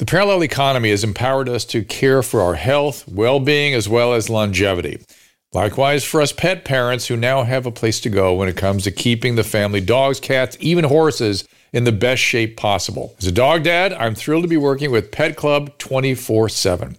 The parallel economy has empowered us to care for our health, well-being, as well as longevity. Likewise, for us pet parents who now have a place to go when it comes to keeping the family dogs, cats, even horses in the best shape possible. As a dog dad, I'm thrilled to be working with Pet Club 24-7,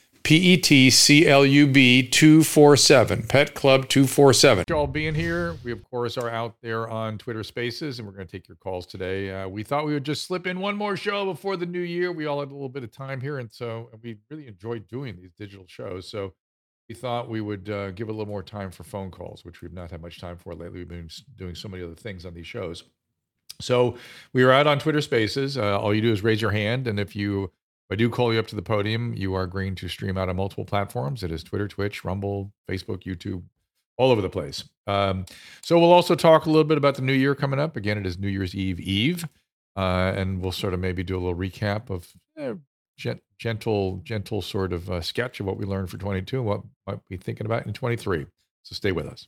PETCLUB 247, Pet Club 247. Y'all being here, we of course are out there on Twitter Spaces, and we're going to take your calls today. We thought we would just slip in one more show before the new year. We all had a little bit of time here, and so we really enjoyed doing these digital shows. So we thought we would give a little more time for phone calls, which we've not had much time for lately. We've been doing so many other things on these shows. So we are out on Twitter Spaces. All you do is raise your hand, and if I do call you up to the podium, you are agreeing to stream out on multiple platforms. It is Twitter, Twitch, Rumble, Facebook, YouTube, all over the place. So we'll also talk a little bit about the new year coming up. Again, it is New Year's Eve, and we'll sort of maybe do a little recap of gentle sort of sketch of what we learned for 22 and what might be thinking about in 23. So stay with us.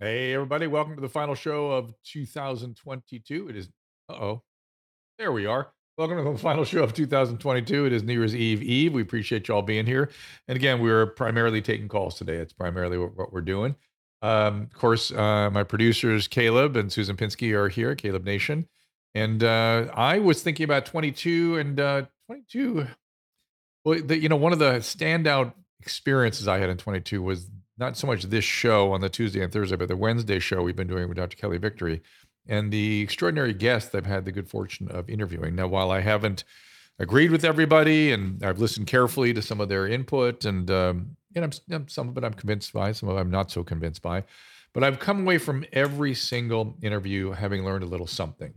Hey, everybody. Welcome to the final show of 2022. It is, there we are. Welcome to the final show of 2022. It is New Year's Eve. We appreciate you all being here. And again, we're primarily taking calls today. It's primarily what we're doing. Of course, my producers, Caleb and Susan Pinsky are here, Caleb Nation. And I was thinking about 22 and 22. Well, one of the standout experiences I had in 22 was not so much this show on the Tuesday and Thursday, but the Wednesday show we've been doing with Dr. Kelly Victory and the extraordinary guests I've had the good fortune of interviewing. Now, while I haven't agreed with everybody and I've listened carefully to some of their input and some of it I'm convinced by, some of it I'm not so convinced by, but I've come away from every single interview having learned a little something.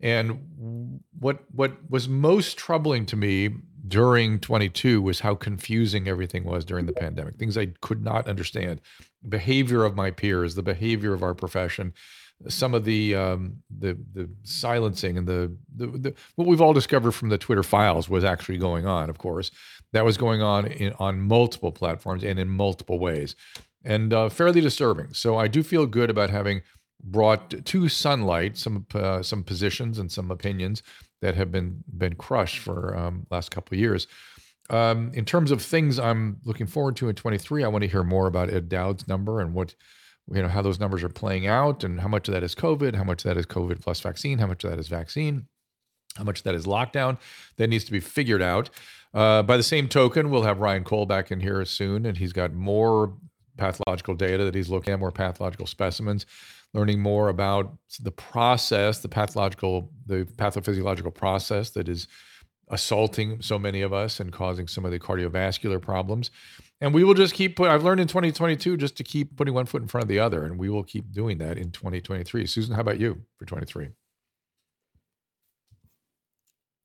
And what was most troubling to me during 22 was how confusing everything was during the pandemic. Things I could not understand, behavior of my peers, the behavior of our profession, some of the silencing and the what we've all discovered from the Twitter files was actually going on. Of course, that was going on on multiple platforms and in multiple ways, and fairly disturbing. So I do feel good about having brought to sunlight some positions and some opinions that have been crushed for last couple of years. In terms of things I'm looking forward to in 23, I want to hear more about Ed Dowd's number and what, how those numbers are playing out and how much of that is COVID, how much of that is COVID plus vaccine, how much of that is vaccine, how much of that is lockdown. That needs to be figured out. By the same token, we'll have Ryan Cole back in here soon, and he's got more pathological data that he's looking at, more pathological specimens, learning more about the process, the pathophysiological process that is assaulting so many of us and causing some of the cardiovascular problems. And we will just keep putting, I've learned in 2022 just to keep putting one foot in front of the other, and we will keep doing that in 2023. Susan, how about you for 23?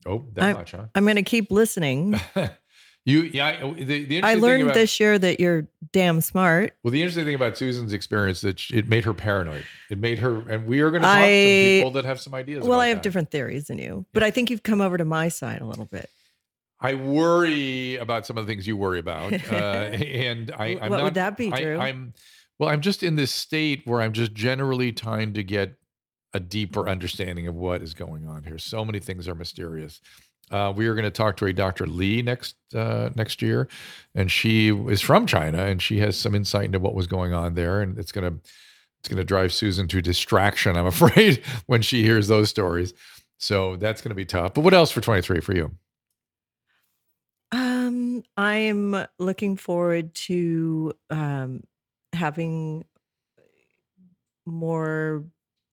Oh, that much, huh? I'm going to keep listening. I learned about, this year that you're damn smart. Well, the interesting thing about Susan's experience is that it made her paranoid. It made her, and we are going to talk to people that have some ideas about that. Well, I have different theories than you, but I think you've come over to my side a little bit. I worry about some of the things you worry about. And I'm what would that be, Drew? I'm just in this state where I'm just generally trying to get a deeper understanding of what is going on here. So many things are mysterious. We are going to talk to a Dr. Lee next year, and she is from China, and she has some insight into what was going on there, and it's going to drive Susan to distraction, I'm afraid, when she hears those stories. So that's going to be tough. But what else for 23 for you? I'm looking forward to having more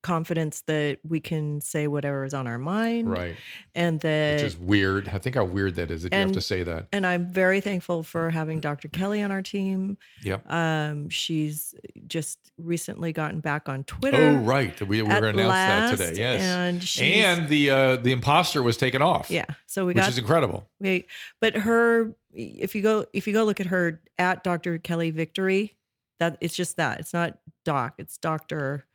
confidence that we can say whatever is on our mind, right? And that, which is weird. I think how weird that is that you have to say that. And I'm very thankful for having Dr. Kelly on our team. Yep. She's just recently gotten back on Twitter. Oh, right. We're going to announce that today. Yes. And the imposter was taken off. Yeah. So which is incredible. But her, if you go look at her at Dr. Kelly Victory, that it's just that it's not doc, it's Dr.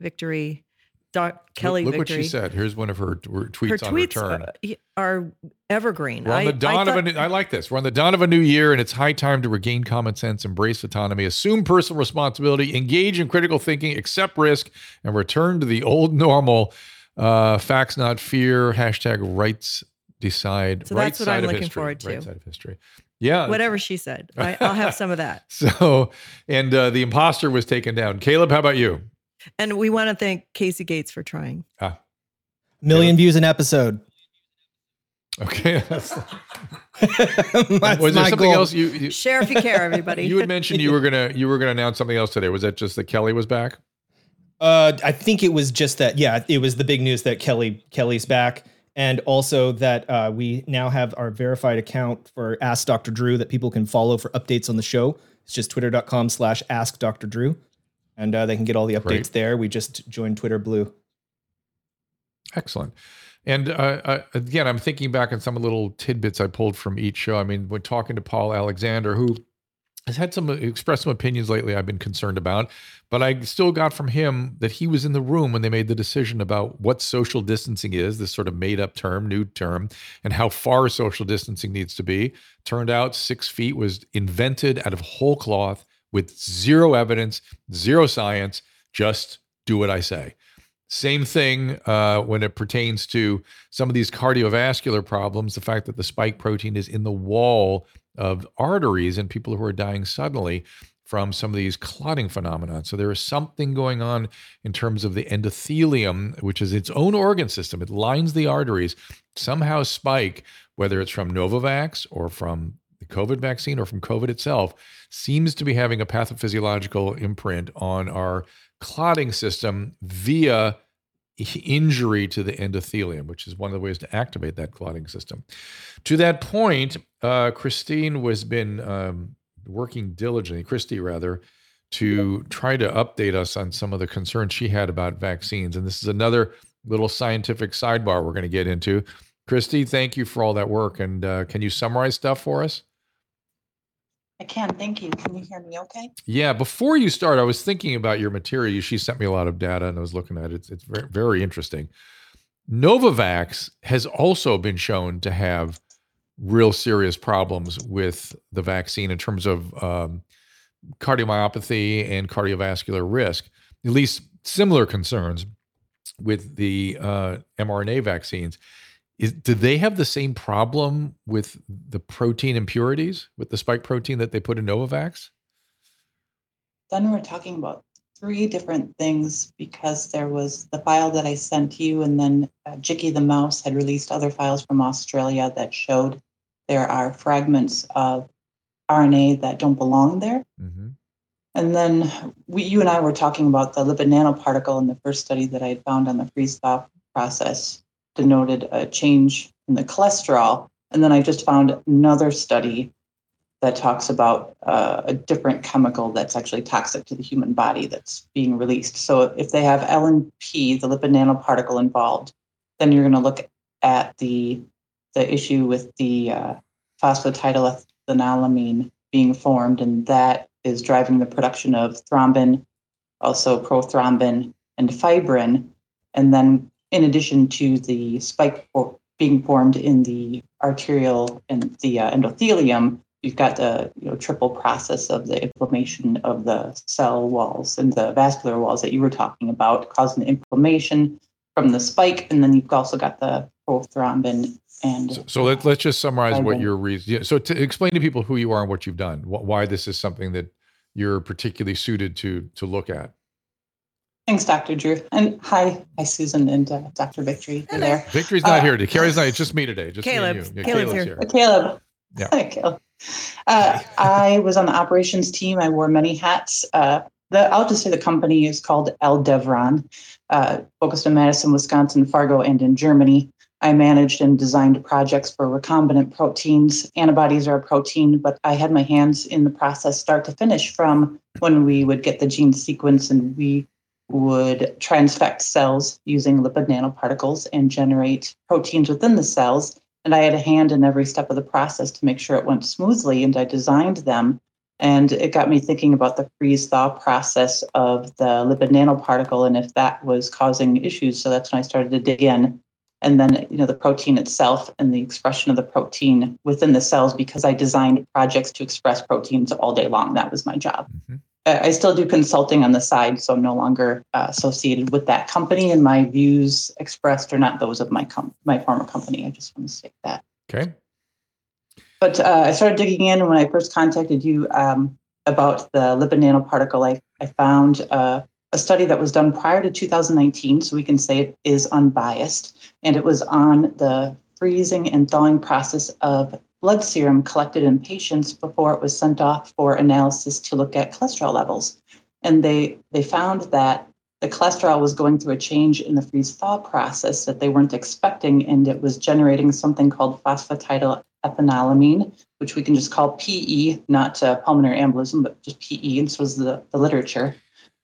Victory, Doc Kelly look Victory. Look what she said. Here's one of her tweets on return. Are evergreen. We're on the dawn of I like this. We're on the dawn of a new year, and it's high time to regain common sense, embrace autonomy, assume personal responsibility, engage in critical thinking, accept risk, and return to the old normal. Facts, not fear. # rights decide. So right that's what I'm looking forward to. Right side of history. Yeah. Whatever she said. I'll have some of that. So, and the imposter was taken down. Caleb, how about you? And we want to thank Casey Gates for trying. Million views an episode. Okay. Was there something else? You share if you care, everybody. You had mentioned you were gonna announce something else today. Was that just that Kelly was back? I think it was just that. Yeah, it was the big news that Kelly's back, and also that we now have our verified account for Ask Dr. Drew that people can follow for updates on the show. It's just twitter.com/AskDrDrew. And they can get all the updates there. We just joined Twitter Blue. Excellent. And again, I'm thinking back on some little tidbits I pulled from each show. I mean, when talking to Paul Alexander, who has had expressed some opinions lately I've been concerned about, but I still got from him that he was in the room when they made the decision about what social distancing is, this sort of made up term, new term, and how far social distancing needs to be. Turned out 6 feet was invented out of whole cloth, with zero evidence, zero science. Just do what I say. Same thing when it pertains to some of these cardiovascular problems, the fact that the spike protein is in the wall of arteries and people who are dying suddenly from some of these clotting phenomena. So there is something going on in terms of the endothelium, which is its own organ system. It lines the arteries, somehow spike, whether it's from Novavax or from the COVID vaccine or from COVID itself, seems to be having a pathophysiological imprint on our clotting system via injury to the endothelium, which is one of the ways to activate that clotting system. To that point, Christine has been working diligently, to try to update us on some of the concerns she had about vaccines. And this is another little scientific sidebar we're going to get into. Christy, thank you for all that work. And can you summarize stuff for us? I can. Thank you. Can you hear me okay? Yeah. Before you start, I was thinking about your material. She sent me a lot of data and I was looking at it. It's very, very interesting. Novavax has also been shown to have real serious problems with the vaccine in terms of cardiomyopathy and cardiovascular risk, at least similar concerns with the mRNA vaccines. Do they have the same problem with the protein impurities, with the spike protein that they put in Novavax? Then we're talking about three different things, because there was the file that I sent to you, and then Jicky the mouse had released other files from Australia that showed there are fragments of RNA that don't belong there. Mm-hmm. And then you and I were talking about the lipid nanoparticle in the first study that I had found on the freeze-thaw process. Denoted a change in the cholesterol. And then I just found another study that talks about a different chemical that's actually toxic to the human body that's being released. So if they have LNP, the lipid nanoparticle, involved, then you're going to look at the issue with the phosphatidylethanolamine being formed, and that is driving the production of thrombin, also prothrombin and fibrin. And then in addition to the spike being formed in the arterial and the endothelium, you've got the triple process of the inflammation of the cell walls and the vascular walls that you were talking about, causing the inflammation from the spike, and then you've also got the prothrombin. And so let's just summarize fibrin. What your reason. So to explain to people who you are and what you've done, why this is something that you're particularly suited to look at. Thanks, Dr. Drew. And hi Susan and Dr. Victory. Hello. There. Victory's not here today. Carrie's not. It's just me today. Just Caleb. Me and you. Yeah, Caleb's here. Caleb. Yeah. Hi, Caleb. I was on the operations team. I wore many hats. I'll just say the company is called Aldevron, focused in Madison, Wisconsin, Fargo, and in Germany. I managed and designed projects for recombinant proteins. Antibodies are a protein, but I had my hands in the process start to finish, from when we would get the gene sequence and we would transfect cells using lipid nanoparticles and generate proteins within the cells. And I had a hand in every step of the process to make sure it went smoothly, and I designed them. And it got me thinking about the freeze-thaw process of the lipid nanoparticle and if that was causing issues. So that's when I started to dig in. And then, the protein itself and the expression of the protein within the cells, because I designed projects to express proteins all day long. That was my job. Mm-hmm. I still do consulting on the side, so I'm no longer associated with that company, and my views expressed are not those of my former company. I just want to state that. Okay. But I started digging in, and when I first contacted you about the lipid nanoparticle, I found a study that was done prior to 2019, so we can say it is unbiased, and it was on the freezing and thawing process of blood serum collected in patients before it was sent off for analysis to look at cholesterol levels. And they found that the cholesterol was going through a change in the freeze-thaw process that they weren't expecting, and it was generating something called phosphatidylethanolamine, which we can just call PE, not pulmonary embolism, but just PE, and so was the literature.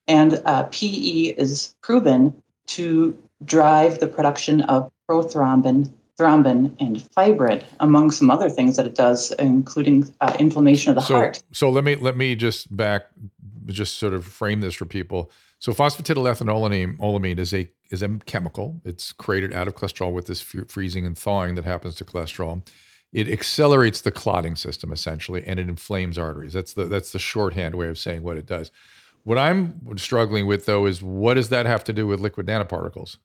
And PE is proven to drive the production of prothrombin, thrombin, and fibrin, among some other things that it does, including inflammation of the heart. So let me just sort of frame this for people. So phosphatidylethanolamine is a chemical. It's created out of cholesterol with this freezing and thawing that happens to cholesterol. It accelerates the clotting system essentially, and it inflames arteries. That's the shorthand way of saying what it does. What I'm struggling with, though, is what does that have to do with lipid nanoparticles?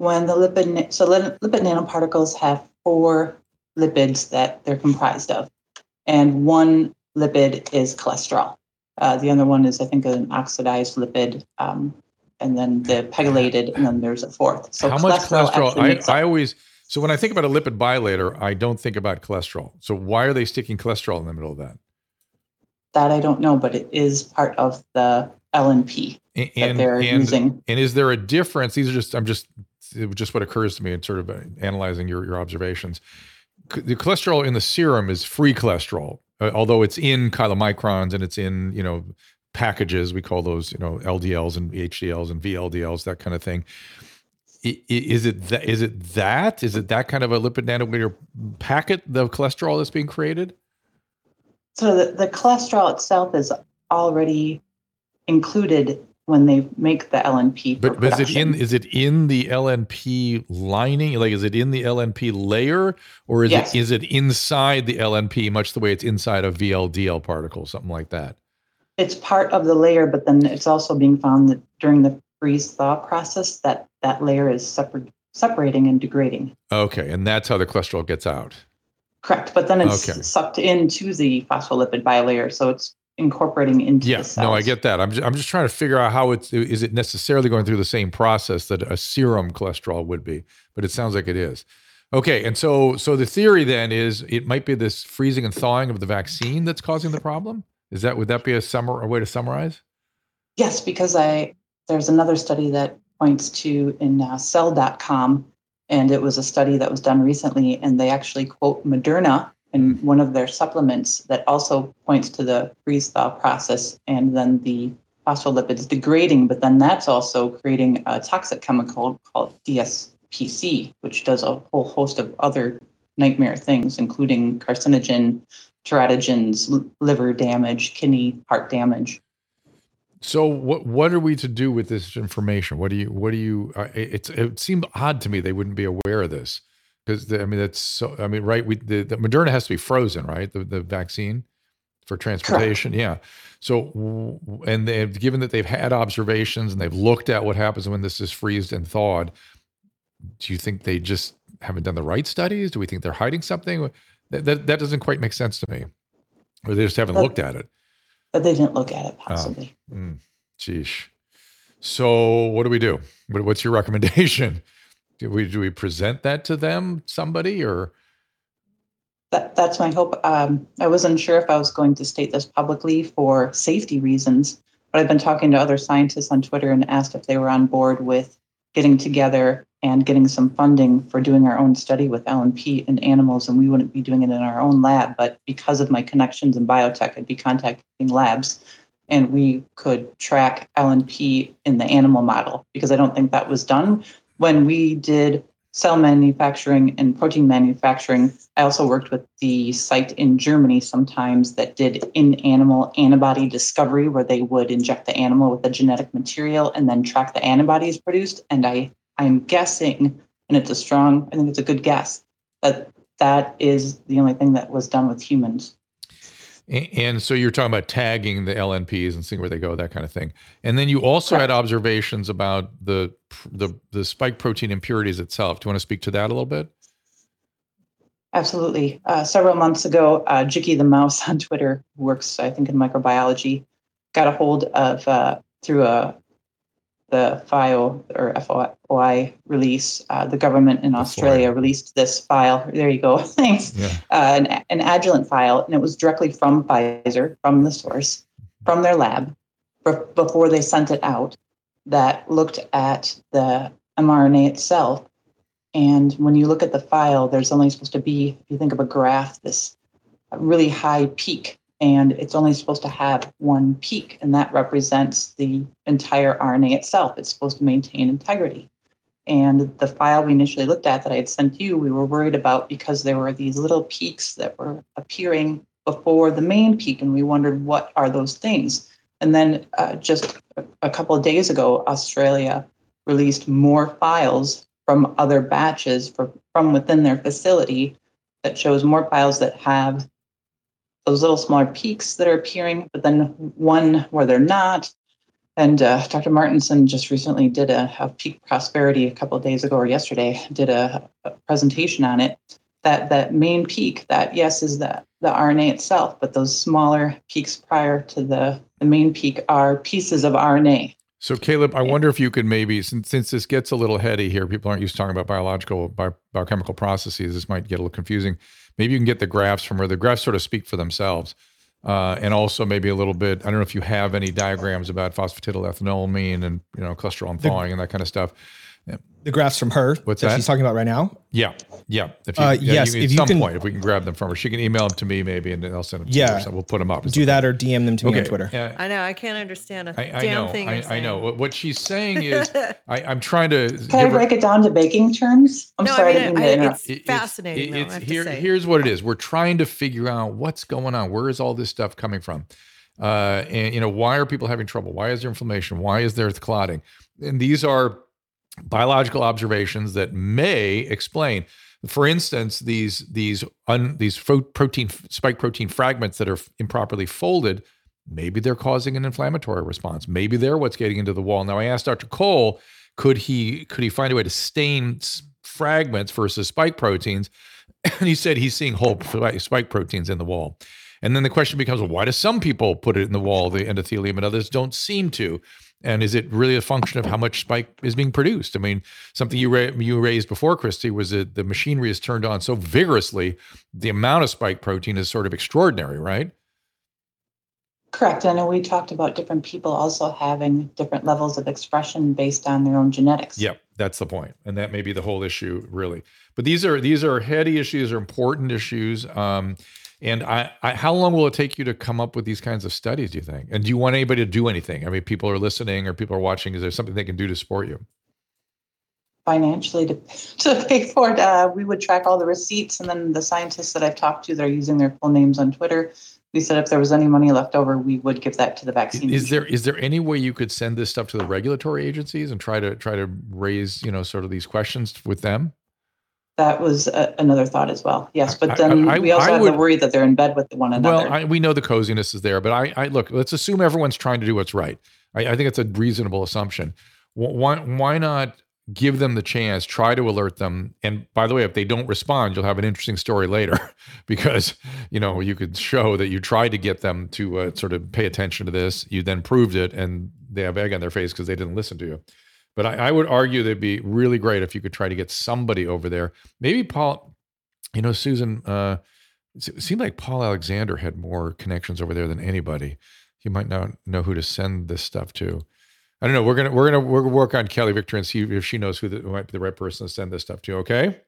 Lipid nanoparticles have 4 lipids that they're comprised of, and one lipid is cholesterol. The other one is, I think, an oxidized lipid, and then the pegylated, and then there's a fourth. So how much cholesterol? So when I think about a lipid bilayer, I don't think about cholesterol. So why are they sticking cholesterol in the middle of that? That I don't know, but it is part of the LNP that they're using. And is there a difference? These are just what occurs to me in sort of analyzing your observations. The cholesterol in the serum is free cholesterol, although it's in chylomicrons and it's in packages. We call those LDLs and HDLs and VLDLs, that kind of thing. Is it that kind of a lipid nanometer packet, the cholesterol that's being created? So the cholesterol itself is already included when they make the LNP. But is it in the LNP lining? Like, is it in the LNP layer, or is it inside the LNP, much the way it's inside a VLDL particle, something like that? It's part of the layer, but then it's also being found that during the freeze-thaw process that layer is separating and degrading. Okay, and that's how the cholesterol gets out. Correct, but then it's sucked into the phospholipid bilayer, so it's incorporating into the cells. No, I get that. I'm just trying to figure out how is it necessarily going through the same process that a serum cholesterol would be, but it sounds like it is. Okay, and so the theory then is it might be this freezing and thawing of the vaccine that's causing the problem? Would that be a way to summarize? Yes, because there's another study that points to in cell.com, and it was a study that was done recently, and they actually quote Moderna in one of their supplements that also points to the freeze-thaw process and then the phospholipids degrading, but then that's also creating a toxic chemical called DSPC, which does a whole host of other nightmare things, including carcinogen, teratogens, liver damage, kidney, heart damage. So what are we to do with this information? It seemed odd to me they wouldn't be aware of this, because right? The Moderna has to be frozen, right? The vaccine for transportation. Correct. Yeah. So, and they've, given that they've had observations and they've looked at what happens when this is freezed and thawed, do you think they just haven't done the right studies? Do we think they're hiding something? That doesn't quite make sense to me. Or they just haven't looked at it. But they didn't look at it, possibly. Sheesh. So what do we do? What's your recommendation? Do we present that to them, somebody, or? That's my hope. I wasn't sure if I was going to state this publicly for safety reasons, but I've been talking to other scientists on Twitter and asked if they were on board with getting together and getting some funding for doing our own study with LNP in animals. And we wouldn't be doing it in our own lab, but because of my connections in biotech, I'd be contacting labs and we could track LNP in the animal model, because I don't think that was done when we did cell manufacturing and protein manufacturing. I also worked with the site in Germany sometimes that did in-animal antibody discovery, where they would inject the animal with a genetic material and then track the antibodies produced. And I'm guessing, and I think it's a good guess, that that is the only thing that was done with humans. And so you're talking about tagging the LNPs and seeing where they go, that kind of thing. And then you also had observations about the spike protein impurities itself. Do you want to speak to that a little bit? Absolutely. Several months ago, Jicky the mouse on Twitter, who works, I think, in microbiology, got a hold of, the FIO or FOI release, the government in Australia released this file. There you go. Thanks. Yeah. An Agilent file. And it was directly from Pfizer, from the source, from their lab, before they sent it out, that looked at the mRNA itself. And when you look at the file, there's only supposed to be, if you think of a graph, this really high peak. And it's only supposed to have one peak, and that represents the entire RNA itself. It's supposed to maintain integrity. And the file we initially looked at that I had sent you, we were worried about because there were these little peaks that were appearing before the main peak, and we wondered, what are those things? And then just a couple of days ago, Australia released more files from other batches from within their facility that shows more files that have those little smaller peaks that are appearing, but then one where they're not. And Dr. Martinson just recently did a peak prosperity a couple of days ago or yesterday, did a presentation on it, that main peak, that yes, is the RNA itself, but those smaller peaks prior to the main peak are pieces of RNA. So Caleb, I wonder if you could maybe, since this gets a little heady here, people aren't used to talking about biochemical processes, this might get a little confusing. Maybe you can get the graphs from where the graphs sort of speak for themselves. And also maybe a little bit, I don't know if you have any diagrams about phosphatidylethanolamine and, cholesterol and thawing and that kind of stuff. Yeah. The graphs from her that she's talking about right now? Yeah. Yeah. If we can grab them from her, she can email them to me maybe, and I'll send them to her. So we'll put them up. Do that or DM them to me on Twitter. I know. I can't understand a damn thing. I know. What she's saying is I'm trying to. Can I break it down to baking terms? I'm sorry. It's fascinating. Here's what it is. We're trying to figure out what's going on. Where is all this stuff coming from? And why are people having trouble? Why is there inflammation? Why is there clotting? And these are biological observations that may explain, for instance, these spike protein fragments that are improperly folded. Maybe they're causing an inflammatory response. Maybe they're what's getting into the wall. Now, I asked Dr. Cole, could he find a way to stain fragments versus spike proteins? And he said he's seeing whole spike proteins in the wall. And then the question becomes, why do some people put it in the wall, the endothelium, and others don't seem to? And is it really a function of how much spike is being produced? I mean, something you raised before, Christy, was that the machinery is turned on so vigorously, the amount of spike protein is sort of extraordinary, right? Correct. I know we talked about different people also having different levels of expression based on their own genetics. Yep, that's the point. And that may be the whole issue, really. But these are heady issues, are important issues. And how long will it take you to come up with these kinds of studies, do you think? And do you want anybody to do anything? I mean, people are listening or people are watching. Is there something they can do to support you? Financially to pay for it. We would track all the receipts, and then the scientists that I've talked to, they're using their full names on Twitter. We said if there was any money left over, we would give that to the vaccine. Is there any way you could send this stuff to the regulatory agencies and try to raise, sort of these questions with them? That was another thought as well. Yes, but then we also have the worry that they're in bed with one another. Well, we know the coziness is there, but I look, let's assume everyone's trying to do what's right. I think it's a reasonable assumption. Why not give them the chance, try to alert them. And by the way, if they don't respond, you'll have an interesting story later because, you could show that you tried to get them to sort of pay attention to this. You then proved it and they have egg on their face because they didn't listen to you. But I would argue that'd be really great if you could try to get somebody over there. Maybe Paul, Susan, it seemed like Paul Alexander had more connections over there than anybody. He might not know who to send this stuff to. I don't know. We're gonna work on Kelly Victor and see if she knows who might be the right person to send this stuff to. Okay.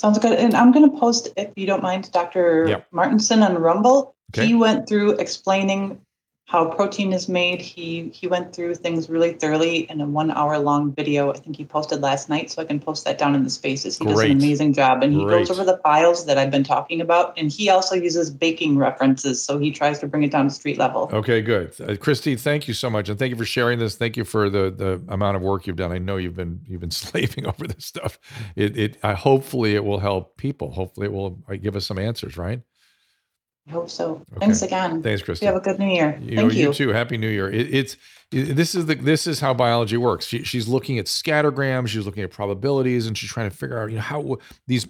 Sounds good. And I'm gonna post, if you don't mind, Dr. Yep. Martinson on Rumble. Okay. He went through explaining how protein is made. He went through things really thoroughly in a 1 hour long video. I think he posted last night, so I can post that down in the spaces. He does an amazing job, and he goes over the files that I've been talking about. And he also uses baking references, so he tries to bring it down to street level. Okay, good. Christy, thank you so much, and thank you for sharing this. Thank you for the amount of work you've done. I know you've been slaving over this stuff. Hopefully it will help people. Hopefully it will give us some answers, right? I hope so. Okay. Thanks again. Thanks, Kristen. You have a good New Year. Thank you. You too. Happy New Year. This is how biology works. She's looking at scattergrams. She's looking at probabilities, and she's trying to figure out how these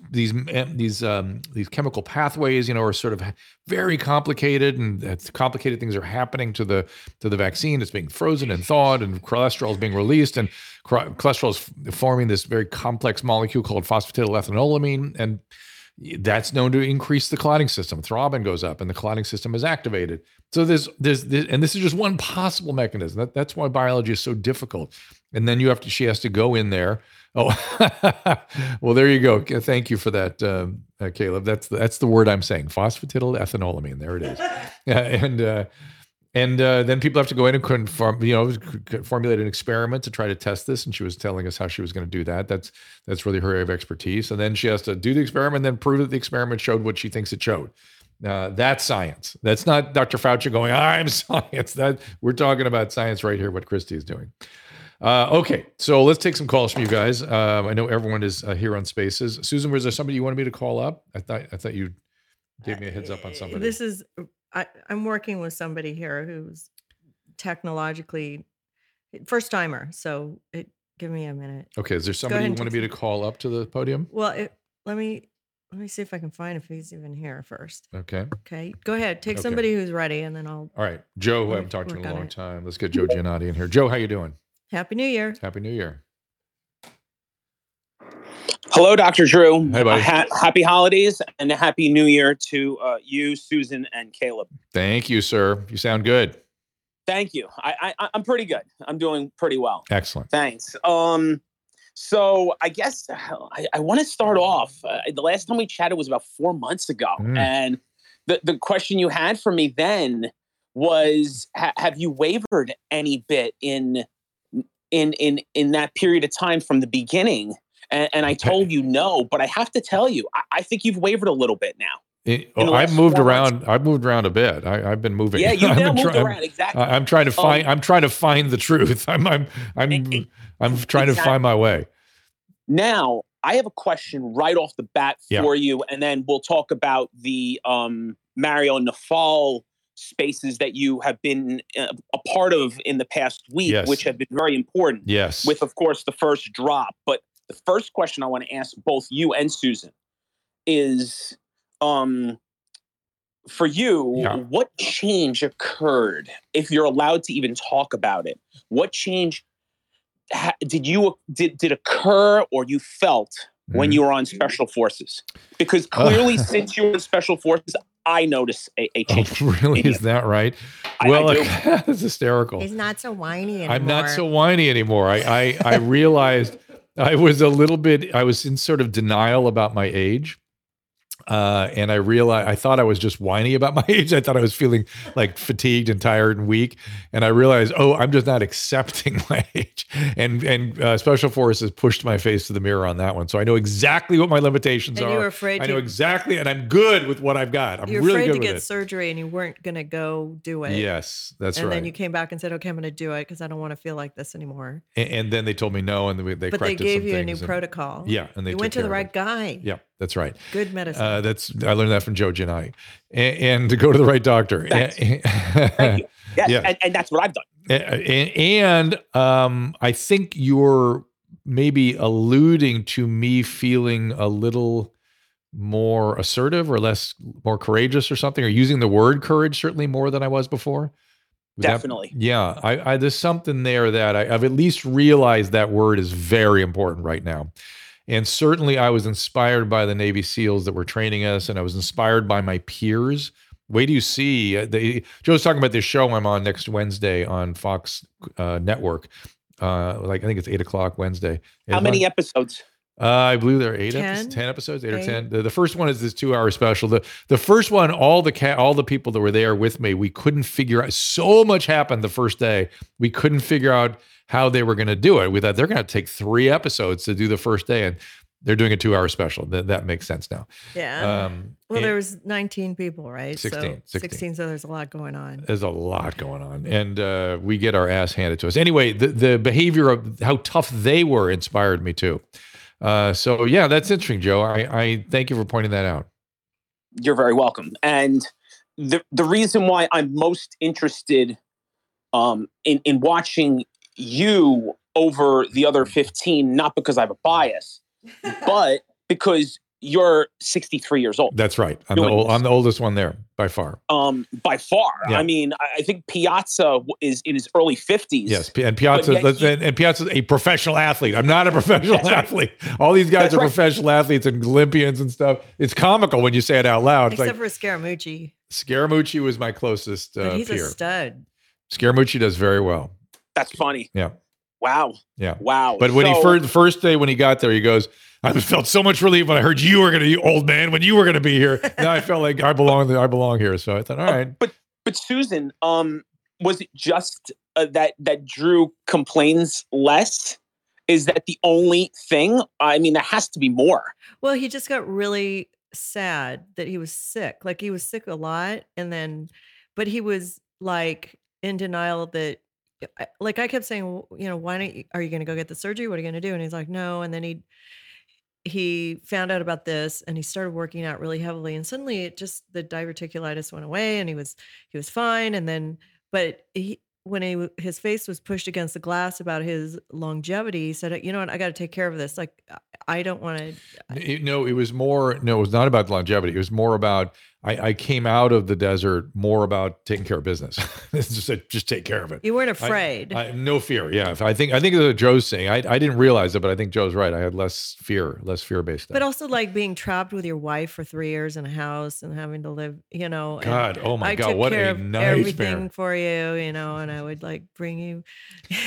chemical pathways are sort of very complicated, and complicated things are happening to the vaccine. It's being frozen and thawed, and cholesterol is being released, and cholesterol is forming this very complex molecule called phosphatidylethanolamine, and that's known to increase the clotting system. Thrombin goes up and the clotting system is activated. So and this is just one possible mechanism. That's why biology is so difficult. And then she has to go in there. Oh, well, there you go. Thank you for that, Caleb. That's the word I'm saying. Phosphatidylethanolamine. There it is. And then people have to go in and formulate an experiment to try to test this. And she was telling us how she was going to do that. That's really her area of expertise. And then she has to do the experiment, then prove that the experiment showed what she thinks it showed. That's science. That's not Dr. Fauci going, I'm science. We're talking about science right here, what Christy is doing. Okay, so let's take some calls from you guys. I know everyone is here on Spaces. Susan, was there somebody you wanted me to call up? I thought you gave me a heads up on somebody. I'm working with somebody here who's technologically first timer. So give me a minute. Okay. Is there somebody you want me to call up to the podium? Well, let me see if I can find if he's even here first. Okay. Okay. Go ahead. Take somebody who's ready, and then I'll. All right. Joe, who I haven't talked to in a long time. Let's get Joe Giannotti in here. Joe, how you doing? Happy New Year. Happy New Year. Hello, Dr. Drew. Hey, buddy. Happy holidays and a happy new year to you, Susan, and Caleb. Thank you, sir. You sound good. Thank you. I'm pretty good. I'm doing pretty well. Excellent. Thanks. So I guess I want to start off. The last time we chatted was about 4 months ago. And the question you had for me then was, have you wavered any bit in that period of time from the beginning? And I told you no, but I have to tell you, I think you've wavered a little bit now. I've moved around a bit. I've been moving. Yeah, you've now moved around. Exactly. I'm trying to find. I'm trying to find the truth. I'm trying to find my way. Now I have a question right off the bat for you, and then we'll talk about the Mario Nafal spaces that you have been a part of in the past week, which have been very important. Yes. With, of course, the first drop, but. The first question I want to ask both you and Susan is, for you, what change occurred? If you're allowed to even talk about it, what change did occur or you felt when you were on Special Forces? Because clearly, since you were in Special Forces, I noticed a change. Really, is that right? Well, it's hysterical. He's not so whiny anymore. I'm not so whiny anymore. I realized I was a little bit, I was in sort of denial about my age. And I realized, I thought I was just whiny about my age. I thought I was feeling like fatigued and tired and weak. And I realized, oh, I'm just not accepting my age. And Special Forces pushed my face to the mirror on that one. So I know exactly what my limitations are. You were afraid I know exactly, and I'm good with what I've got. I'm really good with it. You're afraid to get surgery and you weren't going to go do it. Yes, that's right. And then you came back and said, okay, I'm going to do it because I don't want to feel like this anymore. And then they told me no, and they corrected some things. But they gave you a new protocol. Yeah, and you went to the right guy. Yeah. That's right. Good medicine. I learned that from Joe Gianni. And to go to the right doctor. Thank you. Yeah. And that's what I've done. And I think you're maybe alluding to me feeling a little more assertive or more courageous or something, or using the word courage certainly more than I was before. Definitely. Yeah. I there's something there that I've at least realized that word is very important right now. And certainly I was inspired by the Navy SEALs that were training us, and I was inspired by my peers. Wait till you see. Joe's talking about this show I'm on next Wednesday on Fox Network. I think it's 8 o'clock Wednesday. How many episodes? I believe there are 10 episodes, 8 or 10. The first one is this 2-hour special. The first one, all the people that were there with me, we couldn't figure out. So much happened the first day. We couldn't figure out how they were going to do it. We thought they're going to take 3 episodes to do the first day, and they're doing a 2-hour special. That makes sense now. Yeah. There was 19 people, right? 16. So there's a lot going on. And we get our ass handed to us. Anyway, the behavior of how tough they were inspired me too. So yeah, that's interesting, Joe. I thank you for pointing that out. You're very welcome. And the reason why I'm most interested in watching you over the other 15, not because I have a bias, but because you're 63 years old. That's right. I'm the oldest one there by far. Yeah. I mean, I think Piazza is in his early 50s. Yes, and Piazza's a professional athlete. I'm not a professional athlete. Right. All these guys are professional athletes and Olympians and stuff. It's comical when you say it out loud. Except for Scaramucci. Scaramucci was my closest peer. He's a stud. Scaramucci does very well. That's funny. Yeah. Wow. Yeah. Wow. But when the first day when he got there, he goes, I felt so much relief when I heard you were going to, you old man, when you were going to be here. Now I felt like I belong here. So I thought, all right. But Susan, was it just that Drew complains less? Is that the only thing? I mean, there has to be more. Well, he just got really sad that he was sick. Like he was sick a lot. But he was like in denial that, like I kept saying, you know, are you going to go get the surgery? What are you going to do? And he's like, no. And then he found out about this and he started working out really heavily. And suddenly the diverticulitis went away and he was fine. And then, his face was pushed against the glass about his longevity, he said, you know what, I got to take care of this. Like, I don't want to. No, it was not about longevity. It was more about, I came out of the desert more about taking care of business. Just take care of it. You weren't afraid. No fear. Yeah. I think that's what Joe's saying. I didn't realize it, but I think Joe's right. I had less fear-based stuff. But also like being trapped with your wife for 3 years in a house and having to live, you know. God, oh my God, what a nightmare. Everything for you, you know, and I would like bring you,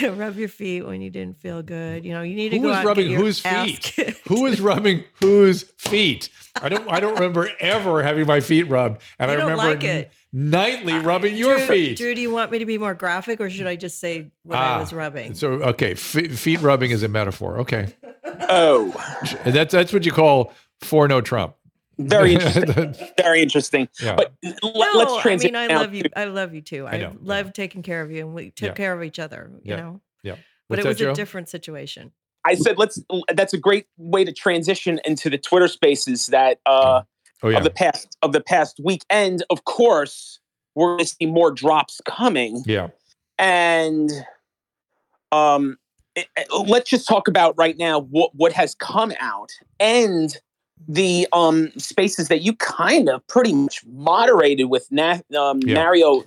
rub your feet when you didn't feel good. You know, you need to go out and get your ass kicked. Who was rubbing whose feet? I don't remember ever having my feet rubbed, and I remember nightly rubbing your feet. Drew, do you want me to be more graphic, or should I just say what I was rubbing? So, okay, feet rubbing is a metaphor. Okay. Oh, that's what you call for no Trump. Very interesting. Very interesting. Yeah. But let's transition. I mean, I love you. I love you too. I love taking care of you, and we took care of each other. You know. Yeah. But it was a different situation. I said, that's a great way to transition into the Twitter Spaces that of the past week. And of course, we're going to see more drops coming. Yeah. And let's just talk about right now what has come out. And the spaces that you kind of pretty much moderated with Mario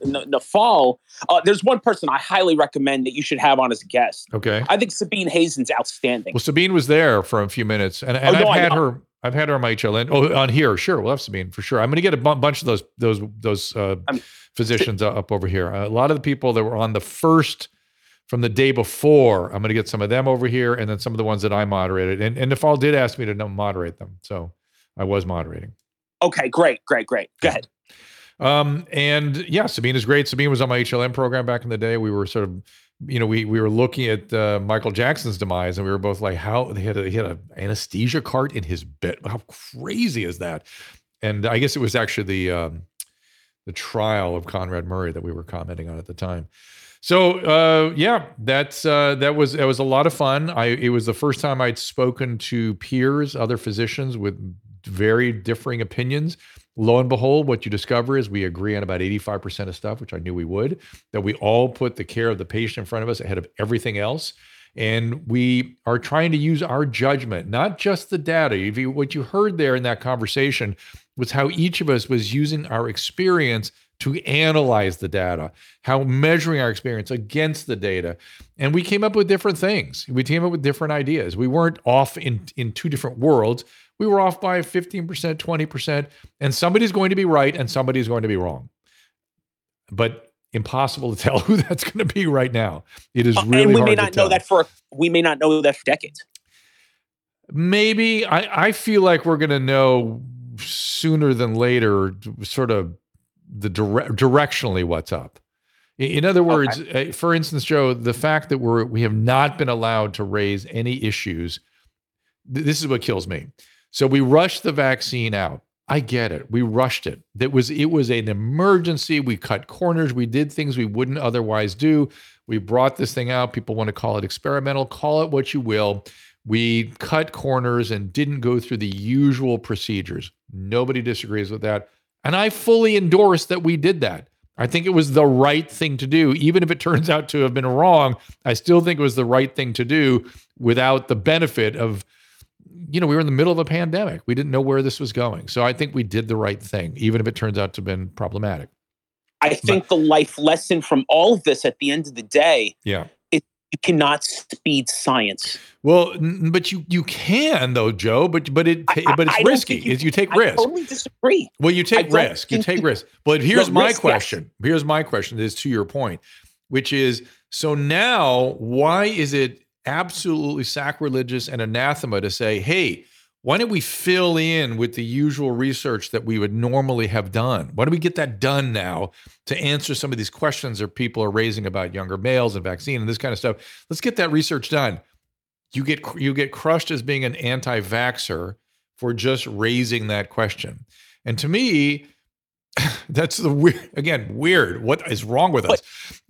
Nafal. There's one person I highly recommend that you should have on as a guest. Okay. I think Sabine Hazan's outstanding. Well, Sabine was there for a few minutes and I've had her on my HLN. Oh, on here. Sure. We'll have Sabine for sure. I'm going to get a bunch of those physicians up over here. A lot of the people that were on the first from the day before, I'm going to get some of them over here, and then some of the ones that I moderated. And Nafal did ask me to moderate them, so I was moderating. Okay, great. Go ahead. Sabine is great. Sabine was on my HLM program back in the day. We were sort of, we were looking at Michael Jackson's demise, and we were both like, how he had an anesthesia cart in his bed. How crazy is that? And I guess it was actually the trial of Conrad Murray that we were commenting on at the time. So, that was a lot of fun. It was the first time I'd spoken to peers, other physicians with very differing opinions. Lo and behold, what you discover is we agree on about 85% of stuff, which I knew we would, that we all put the care of the patient in front of us ahead of everything else. And we are trying to use our judgment, not just the data. What you heard there in that conversation was how each of us was using our experience to analyze the data, how measuring our experience against the data. And we came up with different things. We came up with different ideas. We weren't off in two different worlds. We were off by 15%, 20%, and somebody's going to be right and somebody's going to be wrong. But impossible to tell who that's going to be right now. It is really hard to tell. And we may not know that for decades. Maybe. I feel like we're going to know sooner than later, sort of, directionally what's up. In other words, okay. For instance, Joe, the fact that we have not been allowed to raise any issues, this is what kills me. So we rushed the vaccine out. I get it. We rushed it. It was an emergency. We cut corners. We did things we wouldn't otherwise do. We brought this thing out. People want to call it experimental. Call it what you will. We cut corners and didn't go through the usual procedures. Nobody disagrees with that. And I fully endorse that we did that. I think it was the right thing to do. Even if it turns out to have been wrong, I still think it was the right thing to do without the benefit of, we were in the middle of a pandemic. We didn't know where this was going. So I think we did the right thing, even if it turns out to have been problematic. I think the life lesson from all of this at the end of the day is you cannot speed science. Well, but you can though, Joe. But it's risky. You take risk. I totally disagree. Well, you take risk. But here's my question. Is to your point, which is so now. Why is it absolutely sacrilegious and anathema to say, hey, why don't we fill in with the usual research that we would normally have done? Why don't we get that done now to answer some of these questions that people are raising about younger males and vaccine and this kind of stuff? Let's get that research done. You get crushed as being an anti-vaxxer for just raising that question. And to me, that's weird. What is wrong with us?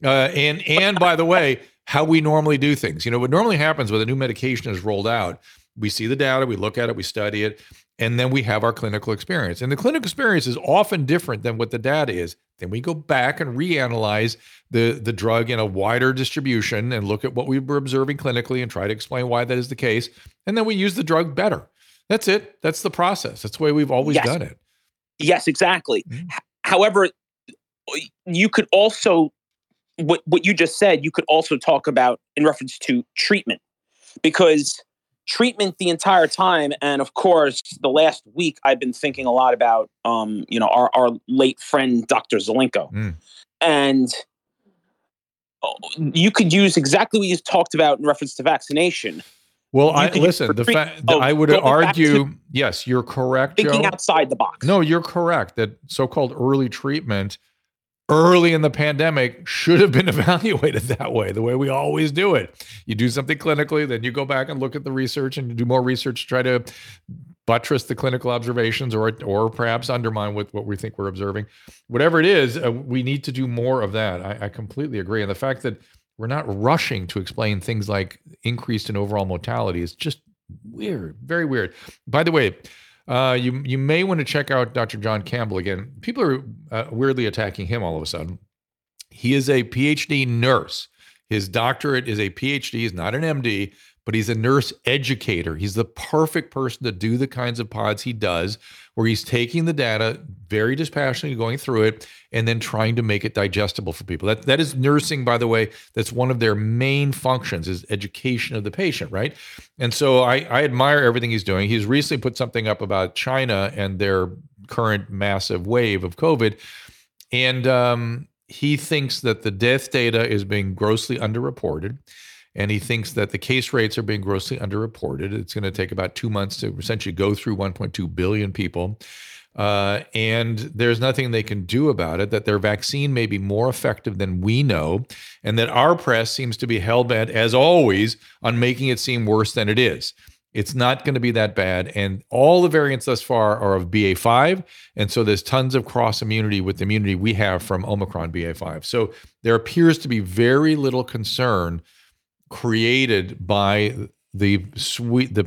And by the way, how we normally do things. What normally happens when a new medication is rolled out, we see the data, we look at it, we study it, and then we have our clinical experience. And the clinical experience is often different than what the data is. Then we go back and reanalyze the drug in a wider distribution and look at what we were observing clinically and try to explain why that is the case. And then we use the drug better. That's it. That's the process. That's the way we've always done it. Yes, exactly. Mm-hmm. However, you could also, what you just said, you could also talk about in reference to treatment, because treatment the entire time, and of course, the last week I've been thinking a lot about, our late friend Dr. Zelenko, and you could use exactly what you talked about in reference to vaccination. Well, I would argue, yes, you're correct. Thinking outside the box. No, you're correct that so-called early treatment, early in the pandemic, should have been evaluated that way, the way we always do it. You do something clinically, then you go back and look at the research and you do more research to try to buttress the clinical observations or perhaps undermine what we think we're observing. Whatever it is, we need to do more of that. I completely agree. And the fact that we're not rushing to explain things like increased in overall mortality is just weird, very weird. By the way, you may want to check out Dr. John Campbell again. People are weirdly attacking him all of a sudden. He is a PhD nurse. His doctorate is a PhD. He's not an MD, but he's a nurse educator. He's the perfect person to do the kinds of pods he does, where he's taking the data very dispassionately, going through it, and then trying to make it digestible for people. That is nursing, by the way. That's one of their main functions, is education of the patient, right? And so I admire everything he's doing. He's recently put something up about China and their current massive wave of COVID. And he thinks that the death data is being grossly underreported. And he thinks that the case rates are being grossly underreported. It's going to take about 2 months to essentially go through 1.2 billion people. And there's nothing they can do about it, that their vaccine may be more effective than we know, and that our press seems to be hell-bent, as always, on making it seem worse than it is. It's not going to be that bad. And all the variants thus far are of BA5. And so there's tons of cross immunity with the immunity we have from Omicron BA5. So there appears to be very little concern created by the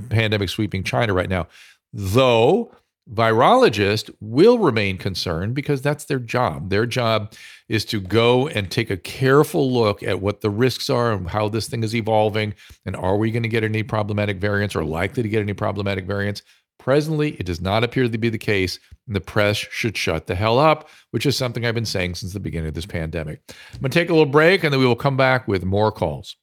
pandemic sweeping China right now. Though virologists will remain concerned, because that's their job. Their job is to go and take a careful look at what the risks are and how this thing is evolving. And are we going to get any problematic variants, or likely to get any problematic variants? Presently, it does not appear to be the case, and the press should shut the hell up, which is something I've been saying since the beginning of this pandemic. I'm going to take a little break, and then we will come back with more calls.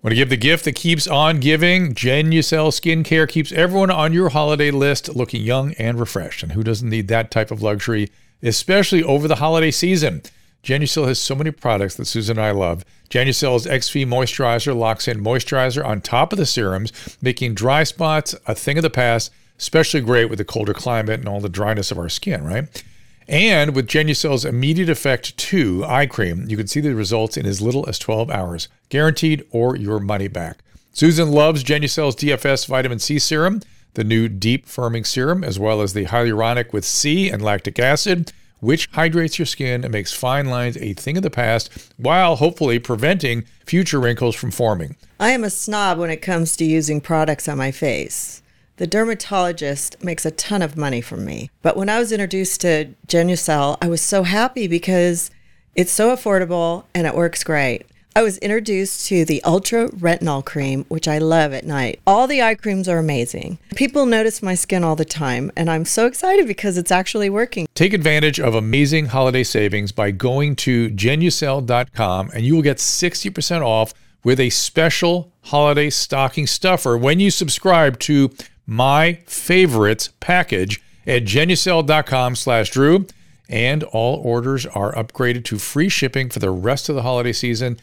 Want to give the gift that keeps on giving? Genucel skincare keeps everyone on your holiday list looking young and refreshed. And who doesn't need that type of luxury, especially over the holiday season? Genucel has so many products that Susan and I love. Genucel's XV Moisturizer locks in moisturizer on top of the serums, making dry spots a thing of the past, especially great with the colder climate and all the dryness of our skin, right? And with Genucel's Immediate Effect 2 eye cream, you can see the results in as little as 12 hours, guaranteed or your money back. Susan loves Genucel's DFS Vitamin C Serum, the new deep firming serum, as well as the hyaluronic with C and lactic acid, which hydrates your skin and makes fine lines a thing of the past, while hopefully preventing future wrinkles from forming. I am a snob when it comes to using products on my face. The dermatologist makes a ton of money from me. But when I was introduced to Genucel, I was so happy because it's so affordable and it works great. I was introduced to the Ultra Retinol Cream, which I love at night. All the eye creams are amazing. People notice my skin all the time, and I'm so excited because it's actually working. Take advantage of amazing holiday savings by going to Genucel.com, and you will get 60% off with a special holiday stocking stuffer when you subscribe to My Favorites package at Genucel.com/Drew, and all orders are upgraded to free shipping for the rest of the holiday season.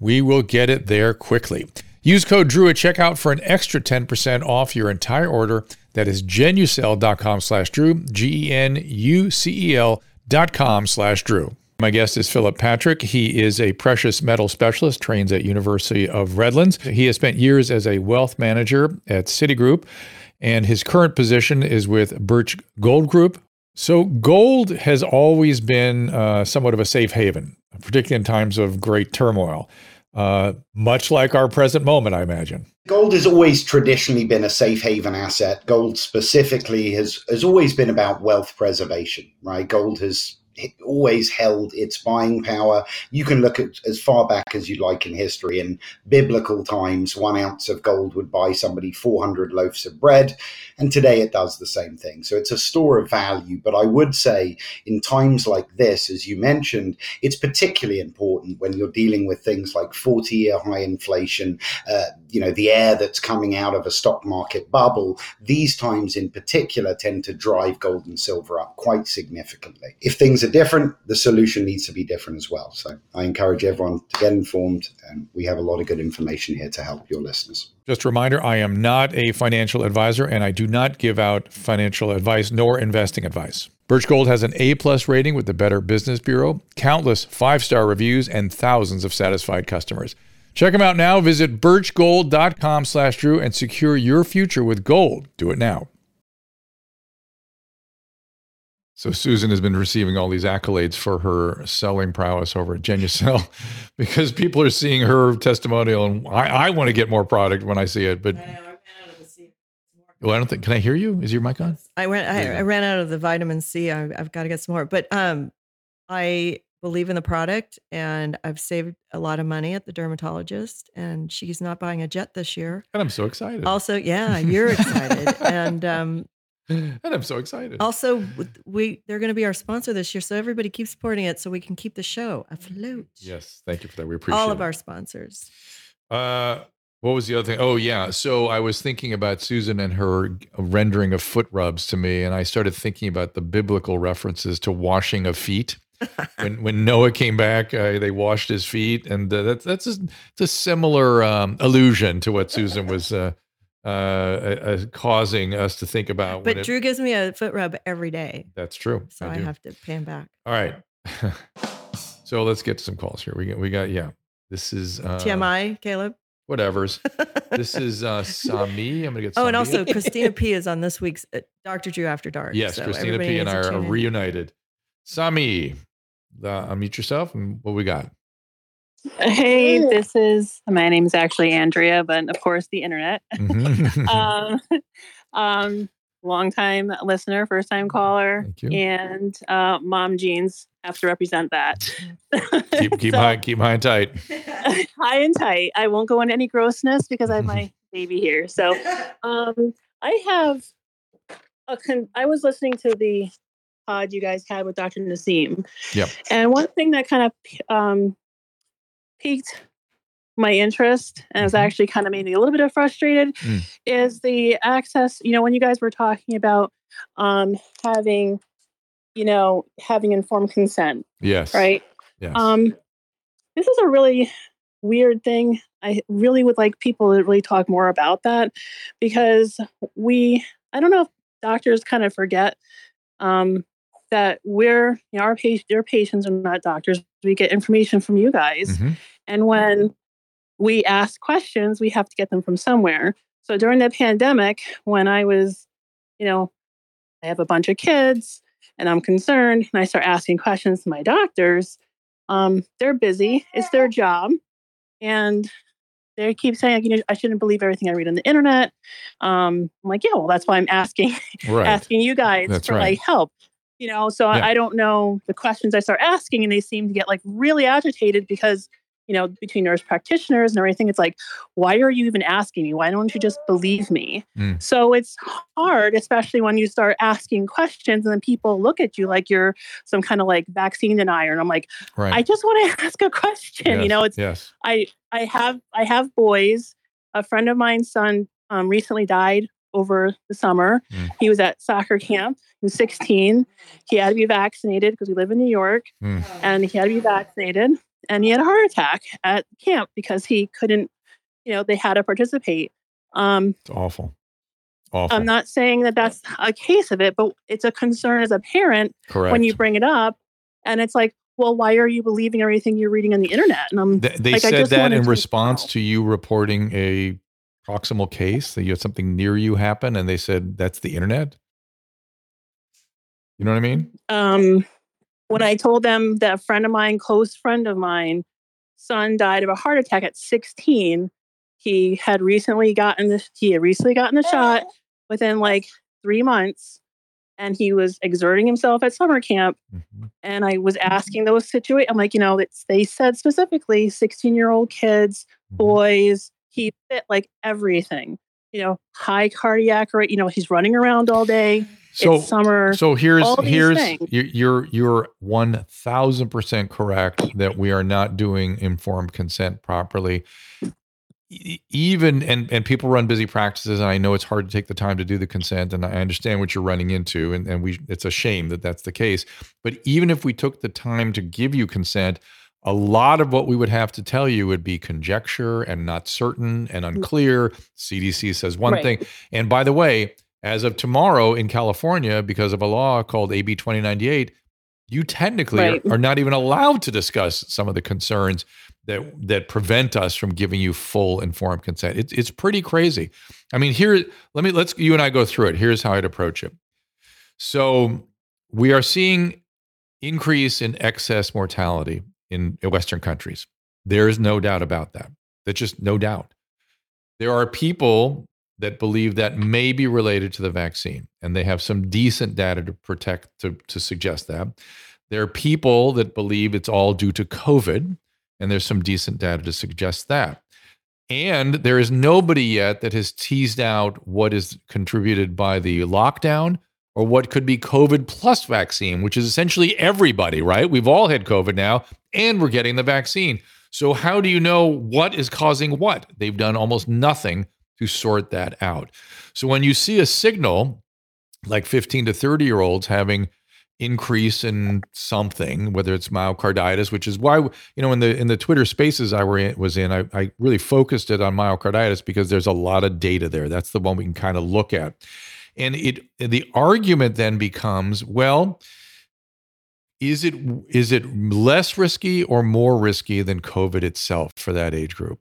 We will get it there quickly. Use code Drew at checkout for an extra 10% off your entire order. That is Genucel.com/Drew, Genucel.com/Drew. My guest is Philip Patrick. He is a precious metal specialist, trains at University of Redlands. He has spent years as a wealth manager at Citigroup, and his current position is with Birch Gold Group. So gold has always been somewhat of a safe haven, particularly in times of great turmoil, much like our present moment, I imagine. Gold has always traditionally been a safe haven asset. Gold specifically has always been about wealth preservation, right? Gold has always held its buying power. You can look at as far back as you like in history. In biblical times, 1 ounce of gold would buy somebody 400 loaves of bread. And today it does the same thing. So it's a store of value. But I would say in times like this, as you mentioned, it's particularly important when you're dealing with things like 40-year high inflation, the air that's coming out of a stock market bubble. These times in particular tend to drive gold and silver up quite significantly. If things are different, the solution needs to be different as well. So I encourage everyone to get informed, and we have a lot of good information here to help your listeners. Just a reminder, I am not a financial advisor, and I do not give out financial advice nor investing advice. Birch Gold has an A-plus rating with the Better Business Bureau, countless 5-star reviews, and thousands of satisfied customers. Check them out now. Visit birchgold.com/Drew and secure your future with gold. Do it now. So Susan has been receiving all these accolades for her selling prowess over at Genucel because people are seeing her testimonial, and I want to get more product when I see it. But well, I don't think, can I hear you? Is your mic on? I ran out of the vitamin C. I've got to get some more. But I believe in the product, and I've saved a lot of money at the dermatologist, and she's not buying a jet this year. And I'm so excited. Also, yeah, you're excited. And I'm so excited. Also, they're going to be our sponsor this year, so everybody keep supporting it so we can keep the show afloat. Yes, thank you for that. We appreciate all of our sponsors. What was the other thing? Oh, yeah. So I was thinking about Susan and her rendering of foot rubs to me, and I started thinking about the biblical references to washing of feet. When Noah came back, they washed his feet, and that's a similar allusion to what Susan was causing us to think about. But Drew gives me a foot rub every day. That's true. So I have to pay him back. All right. So let's get to some calls here. We got yeah. This is TMI, Caleb. Whatever's. This is Sami. I'm going to get Sami. Oh, and also Christina P. is on this week's Dr. Drew After Dark. Yes, so Christina P. and I are reunited. Sami, unmute yourself, and what we got? Hey, my name's actually Andrea, but of course the internet. Mm-hmm. Long time listener, first time caller, and mom jeans have to represent that. Keep high and tight. High and tight. I won't go into any grossness because I have my baby here. So I have I was listening to the pod you guys had with Dr. Nassim. Yep. And one thing that kind of piqued my interest, and it's actually kind of made me a little bit frustrated, is the access. You know, when you guys were talking about having informed consent. Yes. Right. Yes. This is a really weird thing. I really would like people to really talk more about that, because I don't know if doctors kind of forget that your patients are not doctors. We get information from you guys. Mm-hmm. And when we ask questions, we have to get them from somewhere. So during the pandemic, when I was, I have a bunch of kids and I'm concerned, and I start asking questions to my doctors, they're busy. It's their job. And they keep saying, I shouldn't believe everything I read on the internet. I'm like, yeah, well, that's why I'm asking, asking you guys for help. I don't know the questions I start asking, and they seem to get really agitated because, between nurse practitioners and everything, it's like, why are you even asking me? Why don't you just believe me? Mm. So it's hard, especially when you start asking questions and then people look at you like you're some kind of vaccine denier. And I'm like, I just want to ask a question. Yes. I have boys. A friend of mine's son recently died over the summer. Mm. He was at soccer camp. He was 16. He had to be vaccinated because we live in New York, and he had to be vaccinated. And he had a heart attack at camp because he couldn't, they had to participate. It's awful. I'm not saying that that's a case of it, but it's a concern as a parent. Correct. When you bring it up, and it's like, well, why are you believing everything you're reading on the internet? And they said that in response to you reporting a proximal case, that you had something near you happen, and they said, that's the internet. You know what I mean? When I told them that a friend of mine, close friend of mine, son died of a heart attack at 16. He had recently gotten the shot within 3 months, and he was exerting himself at summer camp. Mm-hmm. And I was asking those situations. I'm like, they said specifically 16-year-old kids, boys, he fit everything. High cardiac rate, he's running around all day. So, it's summer. So here's you're 1000% correct that we are not doing informed consent properly. Even and people run busy practices, and I know it's hard to take the time to do the consent, and I understand what you're running into, and it's a shame that that's the case. But even if we took the time to give you consent, a lot of what we would have to tell you would be conjecture and not certain and unclear. CDC says one thing. And by the way, as of tomorrow in California, because of a law called AB 2098, you technically are not even allowed to discuss some of the concerns that prevent us from giving you full informed consent. It's pretty crazy. I mean, let's you and I go through it. Here's how I'd approach it. So we are seeing increase in excess mortality in Western countries. There is no doubt about that. That's just no doubt. There are people that believe that may be related to the vaccine, and they have some decent data to suggest that. There are people that believe it's all due to COVID, and there's some decent data to suggest that. And there is nobody yet that has teased out what is contributed by the lockdown or what could be COVID plus vaccine, which is essentially everybody, right? We've all had COVID now, and we're getting the vaccine. So how do you know what is causing what? They've done almost nothing to sort that out. So when you see a signal, like 15 to 30-year-olds having increase in something, whether it's myocarditis, which is why, you know, in the Twitter Spaces I really focused it on myocarditis because there's a lot of data there. That's the one we can kind of look at. And the argument then becomes, well, is it less risky or more risky than COVID itself for that age group?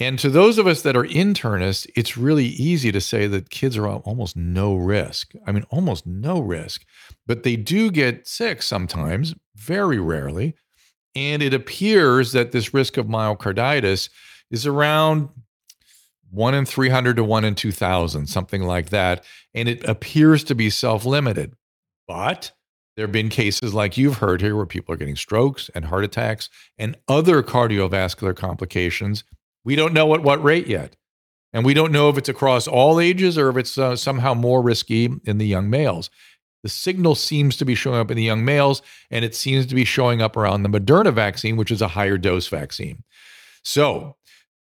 And to those of us that are internists, it's really easy to say that kids are almost no risk. I mean, almost no risk, but they do get sick sometimes, very rarely. And it appears that this risk of myocarditis is around 1 in 300 to 1 in 2,000, something like that. And it appears to be self-limited. But there have been cases like you've heard here where people are getting strokes and heart attacks and other cardiovascular complications. We don't know at what rate yet. And we don't know if it's across all ages or if it's somehow more risky in the young males. The signal seems to be showing up in the young males, and it seems to be showing up around the Moderna vaccine, which is a higher dose vaccine. So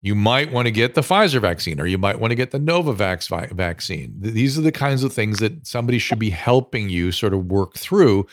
you might want to get the Pfizer vaccine, or you might want to get the Novavax vaccine. These are the kinds of things that somebody should be helping you sort of work through.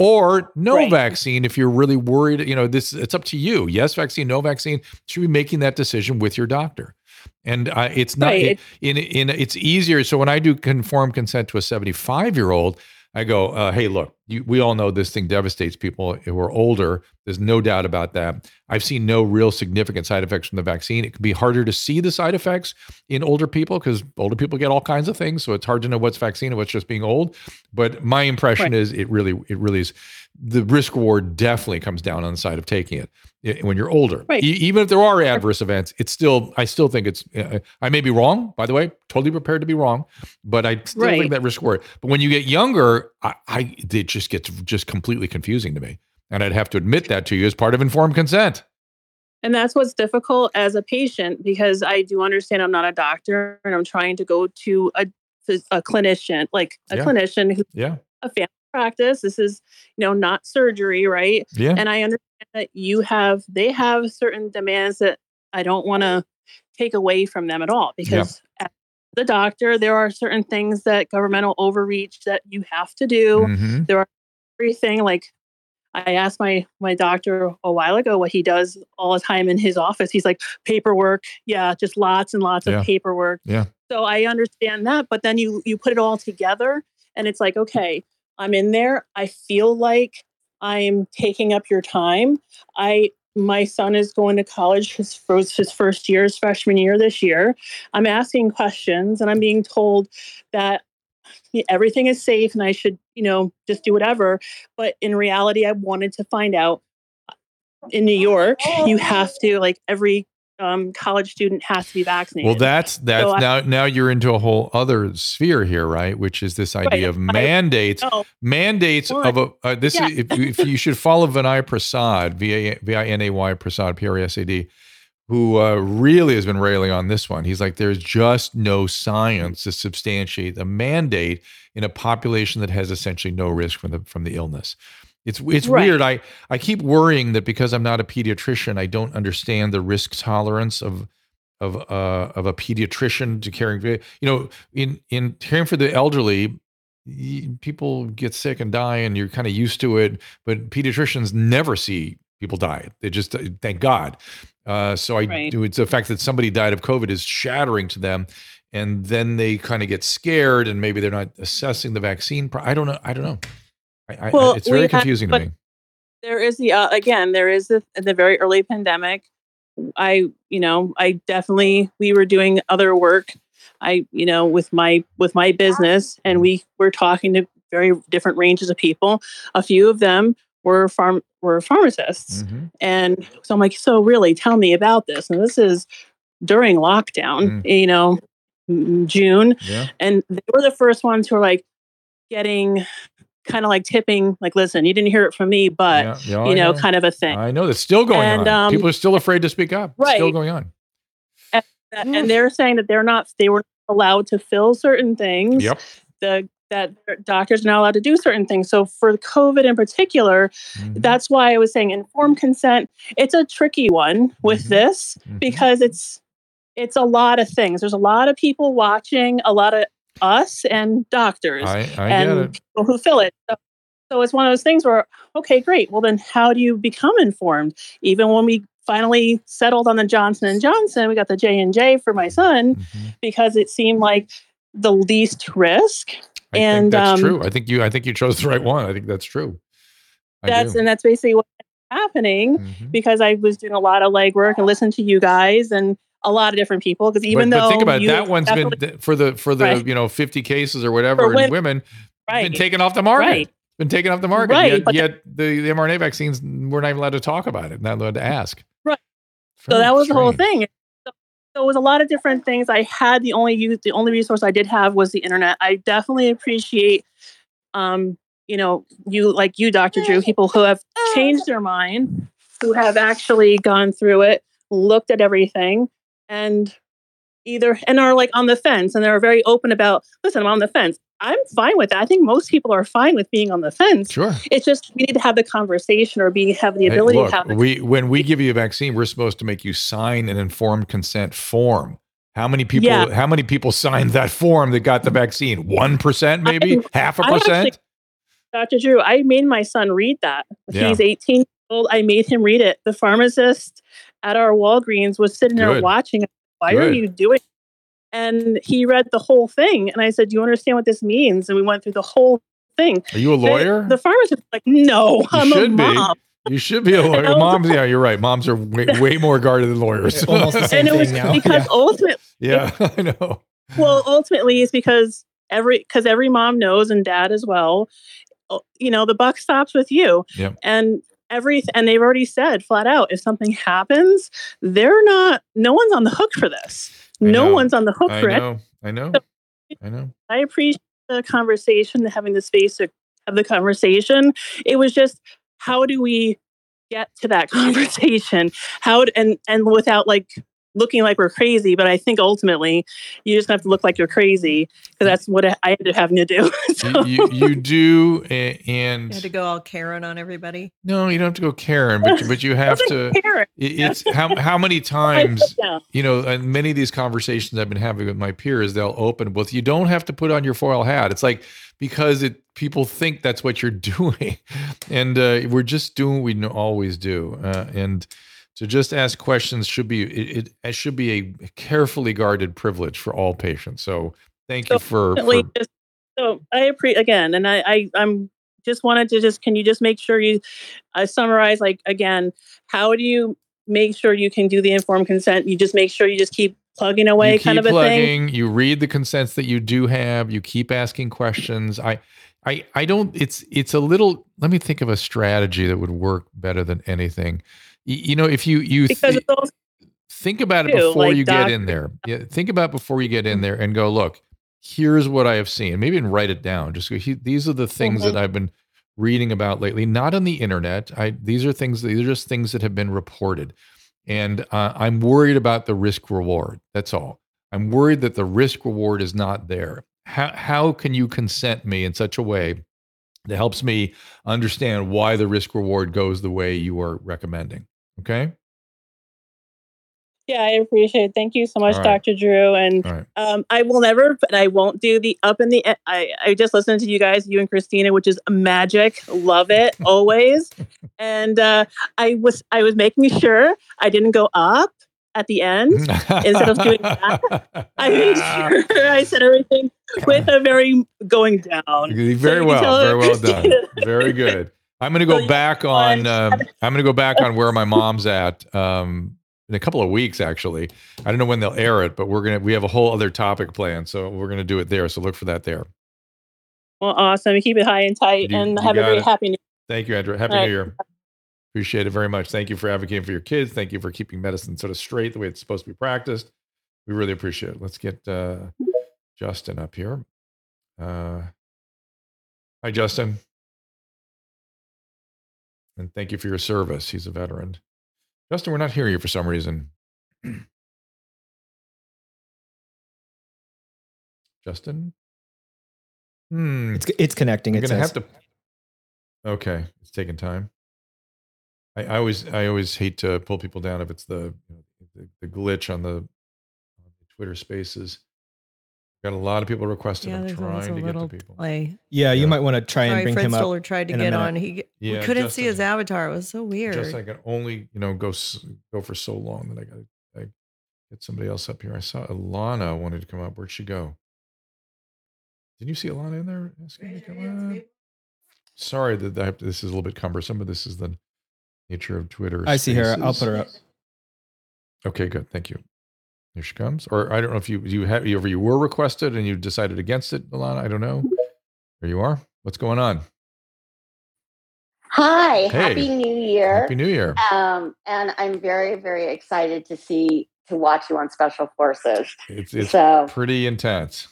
Or no vaccine if you're really worried. You know, it's up to you. Yes, vaccine, no vaccine. Should be making that decision with your doctor. And it's not it's easier. So when I do informed consent to a 75-year-old, I go, hey, look, we all know this thing devastates people who are older. There's no doubt about that. I've seen no real significant side effects from the vaccine. It can be harder to see the side effects in older people because older people get all kinds of things. So it's hard to know what's vaccine and what's just being old. But my impression is it really is the risk reward definitely comes down on the side of taking it when you're older. Right. Even if there are adverse events, I still think I may be wrong, by the way, totally prepared to be wrong, but I still think that risk reward. But when you get younger, it just gets completely confusing to me. And I'd have to admit that to you as part of informed consent. And that's what's difficult as a patient, because I do understand I'm not a doctor and I'm trying to go to a clinician, like a clinician who's a family practice. This is, you know, not surgery, right? Yeah. And I understand that they have certain demands that I don't want to take away from them at all, because as the doctor, there are certain things that governmental overreach that you have to do. Mm-hmm. There are everything like I asked my doctor a while ago what he does all the time in his office. He's like, paperwork. Yeah, just lots and lots of paperwork. Yeah. So I understand that. But then you put it all together and it's like, okay, I'm in there. I feel like I'm taking up your time. My son is going to college, his first year, his freshman year this year. I'm asking questions and I'm being told that everything is safe and I should, you know, just do whatever. But in reality, I wanted to find out in New York, you have to, like, every college student has to be vaccinated. Well, that's so now you're into a whole other sphere here, right? Which is this idea of mandates. Mandates of is if you should follow Vinay Prasad, V-I-N-A-Y Prasad, P-R-A-S-A-D, who really has been railing on this one. He's like, there's just no science to substantiate a mandate in a population that has essentially no risk from the illness. It's weird. I keep worrying that because I'm not a pediatrician, I don't understand the risk tolerance of a pediatrician to caring. You know, in caring for the elderly, people get sick and die, and you're kind of used to it. But pediatricians never see people die. They just thank God. It's the fact that somebody died of COVID is shattering to them, and then they kind of get scared, and maybe they're not assessing the vaccine. I don't know. It's very confusing to me. There is the very early pandemic. We were doing other work. With my business, and we were talking to very different ranges of people. A few of them were pharmacists. Mm-hmm. And so I'm like, so really tell me about this. And this is during lockdown, June. Yeah. And they were the first ones who were like getting kind of like tipping, like, listen, you didn't hear it from me, but, yeah, kind of a thing. I know that's still going on. People are still afraid to speak up. Right. It's still going on. And they're saying that they were allowed to fill certain things. Yep. That doctors are not allowed to do certain things. So for COVID in particular, that's why I was saying informed consent. It's a tricky one with this because it's a lot of things. There's a lot of people watching, a lot of us and doctors and people who fill it. So it's one of those things where, okay, great. Well, then how do you become informed? Even when we finally settled on the Johnson & Johnson, we got the J&J for my son because it seemed like the least risk. I think that's true. I think you chose the right one. I think that's true. That's basically what's happening because I was doing a lot of legwork and listened to you guys and a lot of different people. Because but think about it, that one's been for the 50 cases or whatever for women been taken off the market. Right. Been taken off the market. Right. Yet the mRNA vaccines, we're not even allowed to talk about it. Not allowed to ask. Right. Very so that was strange. The whole thing. So it was a lot of different things. I had the only resource I did have was the internet. I definitely appreciate, you, Dr. Drew, people who have changed their mind, who have actually gone through it, looked at everything, and are like on the fence, and they're very open about. Listen, I'm on the fence. I'm fine with that. I think most people are fine with being on the fence. Sure. It's just we need to have the conversation or have the ability to have it. When we give you a vaccine, we're supposed to make you sign an informed consent form. How many people signed that form that got the vaccine? 1% maybe? Half a percent? Dr. Drew, I made my son read that. He's 18 years old. I made him read it. The pharmacist at our Walgreens was sitting there watching. Why are you doing? And he read the whole thing. And I said, do you understand what this means? And we went through the whole thing. Are you a lawyer? The pharmacist was like, no, I'm a mom. You should be a lawyer. Moms, yeah, you're right. Moms are way more guarded than lawyers. Almost the same and it was thing because ultimately. Yeah, I know. Well, ultimately it's because every mom knows and dad as well, the buck stops with you. Yep. And they've already said flat out, if something happens, no one's on the hook for this. I know. I appreciate the conversation, having the space to have the conversation. It was just, how do we get to that conversation? And without looking like we're crazy, but I think ultimately you just have to look like you're crazy because that's what I ended up having to do. So. You do, and you had to go all Karen on everybody. No, you don't have to go Karen, but you have to. Karen. It's how many times and many of these conversations I've been having with my peers, they'll open with, you don't have to put on your foil hat. It's like, because people think that's what you're doing, and we're just doing what we always do, and. So just ask questions should be a carefully guarded privilege for all patients. So thank you I appreciate again, and I'm just wanted to can you just make sure you summarize again, how do you make sure you can do the informed consent? You just make sure you just keep plugging away, thing. You read the consents that you do have. You keep asking questions. I don't. It's a little. Let me think of a strategy that would work better than anything. If you think about it before you get in there, think about before you get in there and go, look, here's what I have seen. Maybe even write it down. Just go, these are the things that I've been reading about lately, not on the internet. These are just things that have been reported. And I'm worried about the risk reward. That's all. I'm worried that the risk reward is not there. How can you consent me in such a way that helps me understand why the risk reward goes the way you are recommending? Okay. Yeah, I appreciate it. Thank you so much, Dr. Drew. And I will never, but I won't do the up in the end. I just listened to you guys, you and Christina, which is magic. Love it always. And I was making sure I didn't go up at the end instead of doing that. I made sure I said everything with a very going down. Very well done. Very good. I'm going to go back on. I'm going to go back on where my mom's at in a couple of weeks. Actually, I don't know when they'll air it, but we have a whole other topic planned, so we're going to do it there. So look for that there. Well, awesome. Keep it high and tight, and have a very happy New Year. Thank you, Andrew. Happy New Year. Appreciate it very much. Thank you for advocating for your kids. Thank you for keeping medicine sort of straight the way it's supposed to be practiced. We really appreciate it. Let's get Justin up here. Hi, Justin. And thank you for your service. He's a veteran. Justin, we're not hearing you for some reason. Justin? It's connecting. It's going to have to. Okay. It's taking time. I always hate to pull people down if it's the glitch on the Twitter Spaces. Got a lot of people requesting. Yeah, I'm trying to get to people. Delay. Yeah, you might want to try and bring Fred him Stoller up. Stoller tried to get on. We couldn't see his avatar. It was so weird. Just I could only go for so long that I got to get somebody else up here. I saw Alana wanted to come up. Where'd she go? Did you see Alana in there? Sorry that this is a little bit cumbersome, but this is the nature of Twitter. I see her. I'll put her up. Okay, good. Thank you. Here she comes. Or I don't know if you were requested and you decided against it, Alana. I don't know. There you are. What's going on? Hi. Hey. Happy New Year. Happy New Year. And I'm very, very excited to watch you on Special Forces. It's pretty intense.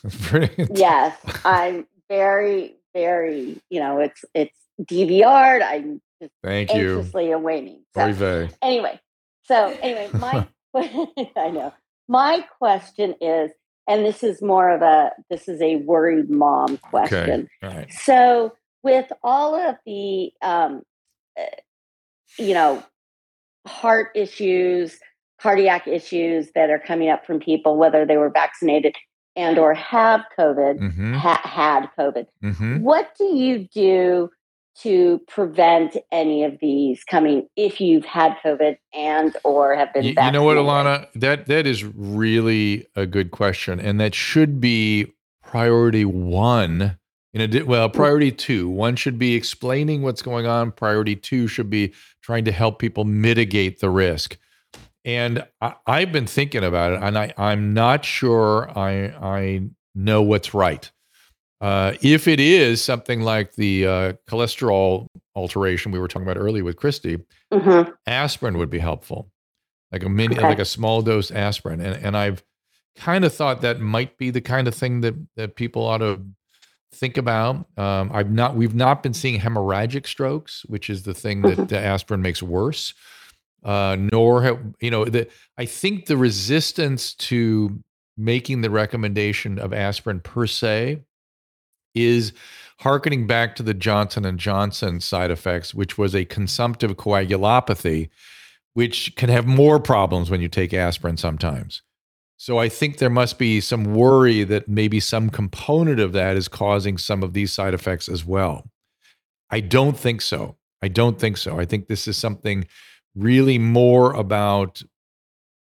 Yes. I'm very, very, it's DVR'd. I'm just anxiously awaiting. So, anyway, my I know. My question is, and this is a worried mom question. Okay. Right. So with all of the, heart issues, cardiac issues that are coming up from people, whether they were vaccinated and or have COVID, had COVID, what do you do to prevent any of these coming if you've had COVID and or have been vaccinated? You know what, Alana, that is really a good question. And that should be priority one. Priority two. One should be explaining what's going on. Priority two should be trying to help people mitigate the risk. And I've been thinking about it, and I'm not sure I know what's right. If it is something like the cholesterol alteration we were talking about earlier with Christy, aspirin would be helpful, like a small dose aspirin. And I've kind of thought that might be the kind of thing that people ought to think about. We've not been seeing hemorrhagic strokes, which is the thing that the aspirin makes worse. I think the resistance to making the recommendation of aspirin per se is hearkening back to the Johnson & Johnson side effects, which was a consumptive coagulopathy, which can have more problems when you take aspirin sometimes. So I think there must be some worry that maybe some component of that is causing some of these side effects as well. I don't think so. I think this is something really more about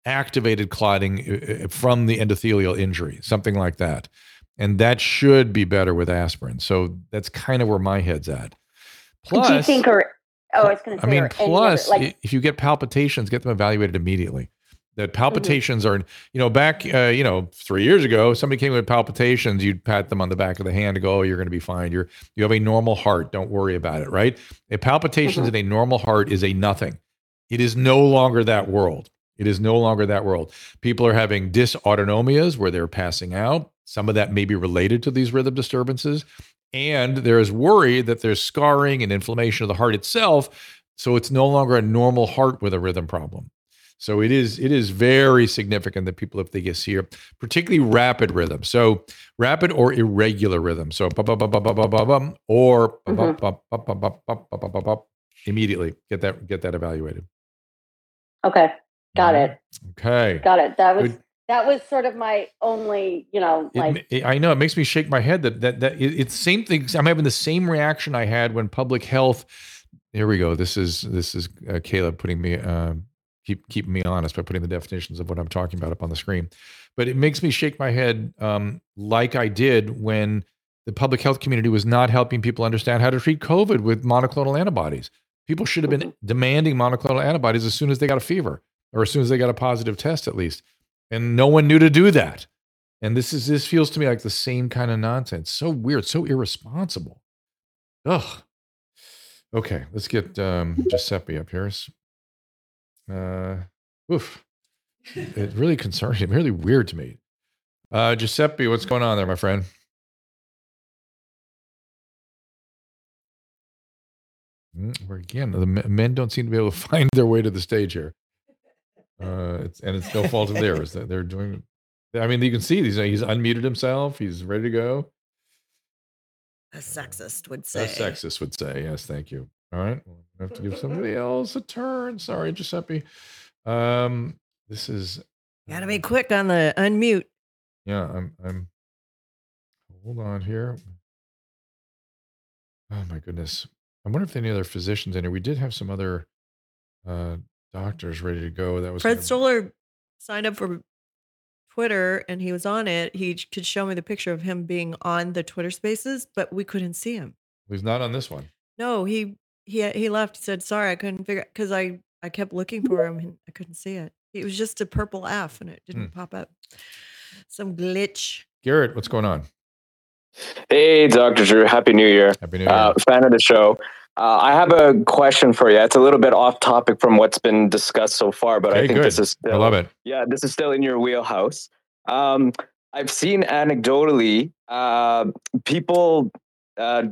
activated clotting from the endothelial injury, something like that. And that should be better with aspirin. So that's kind of where my head's at. Plus, do you think, if you get palpitations, get them evaluated immediately. That palpitations are, back, 3 years ago, somebody came with palpitations, you'd pat them on the back of the hand and go, oh, you're going to be fine. You have a normal heart. Don't worry about it, right? A palpitations in a normal heart is a nothing. It is no longer that world. It is no longer that world. People are having dysautonomias where they're passing out. Some of that may be related to these rhythm disturbances. And there is worry that there's scarring and inflammation of the heart itself. So it's no longer a normal heart with a rhythm problem. So it is very significant that people, if they get here, particularly rapid rhythm. So rapid or irregular rhythm. So or immediately get that evaluated. Okay. Got it. Okay. Got it. That was sort of my only, I know it makes me shake my head that it's same thing. I'm having the same reaction I had when public health. Here we go. This is Caleb putting me, keeping me honest by putting the definitions of what I'm talking about up on the screen, but it makes me shake my head. Like I did when the public health community was not helping people understand how to treat COVID with monoclonal antibodies. People should have been demanding monoclonal antibodies as soon as they got a fever or as soon as they got a positive test, at least. And no one knew to do that. And this feels to me like the same kind of nonsense. So weird, so irresponsible. Ugh. Okay, let's get Giuseppe up here. Oof. It really concerns me, really weird to me. Giuseppe, what's going on there, my friend? Where again, the men don't seem to be able to find their way to the stage here. It's no fault of theirs that they're doing. I mean, you can see he's unmuted himself. He's ready to go. A sexist would say. A sexist would say, yes, thank you. All right. We'll have to give somebody else a turn. Sorry, Giuseppe. This is. Gotta be quick on the unmute. Yeah, I'm. Hold on here. Oh, my goodness. I wonder if there are any other physicians in here. We did have some other doctors ready to go. That was Fred Stoller signed up for Twitter, and he was on it. He could show me the picture of him being on the Twitter Spaces, but we couldn't see him. He's not on this one. No, he left. He said, sorry, I couldn't figure it, because I kept looking for him, and I couldn't see it. It was just a purple F, and it didn't pop up. Some glitch. Garrett, what's going on? Hey, Dr. Drew. Happy New Year. Happy New Year. Fan of the show. I have a question for you. It's a little bit off topic from what's been discussed so far, but okay, I think good. This is still, I love it. Yeah, this is still in your wheelhouse. I've seen anecdotally people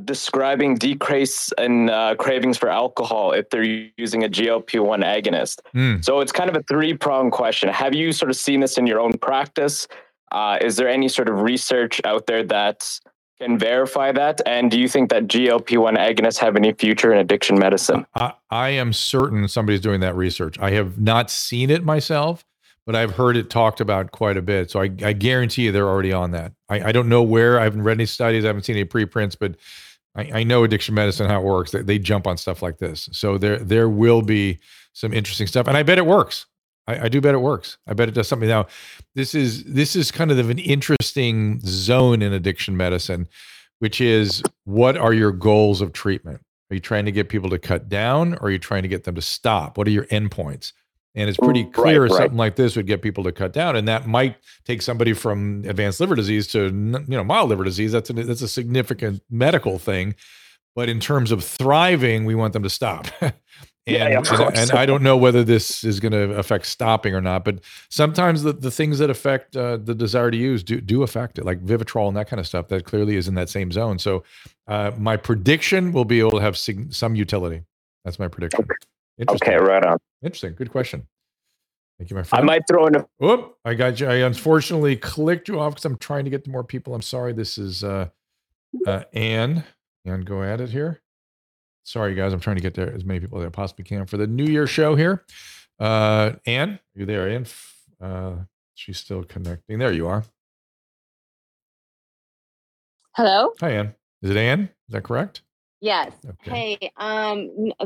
describing decrease in cravings for alcohol if they're using a GLP-1 agonist. So it's kind of a three-pronged question. Have you sort of seen this in your own practice? Is there any sort of research out there that can verify that? And do you think that GLP-1 agonists have any future in addiction medicine? I am certain somebody's doing that research. I have not seen it myself, but I've heard it talked about quite a bit. So I guarantee you they're already on that. I don't know where. I haven't read any studies. I haven't seen any preprints, but I know addiction medicine, how it works. They jump on stuff like this. So there will be some interesting stuff. And I bet it works. I do bet it works. I bet it does something. Now, this is kind of an interesting zone in addiction medicine, which is, what are your goals of treatment? Are you trying to get people to cut down, or are you trying to get them to stop? What are your endpoints? And it's pretty clear something like this would get people to cut down, and that might take somebody from advanced liver disease to mild liver disease. That's a significant medical thing. But in terms of thriving, we want them to stop. And I don't know whether this is going to affect stopping or not, but sometimes the things that affect the desire to use do affect it, like Vivitrol and that kind of stuff that clearly is in that same zone. So my prediction will be able to have some utility. That's my prediction. Okay. Interesting. Okay, right on. Interesting. Good question. Thank you, my friend. I might throw in I got you. I unfortunately clicked you off because I'm trying to get to more people. I'm sorry. This is Anne. Anne, go at it here. Sorry, guys, I'm trying to get there as many people as I possibly can for the New Year show here. Anne, are you there? Anne, she's still connecting. There you are. Hello. Hi, Anne. Is it Anne? Is that correct? Yes. Okay. Hey,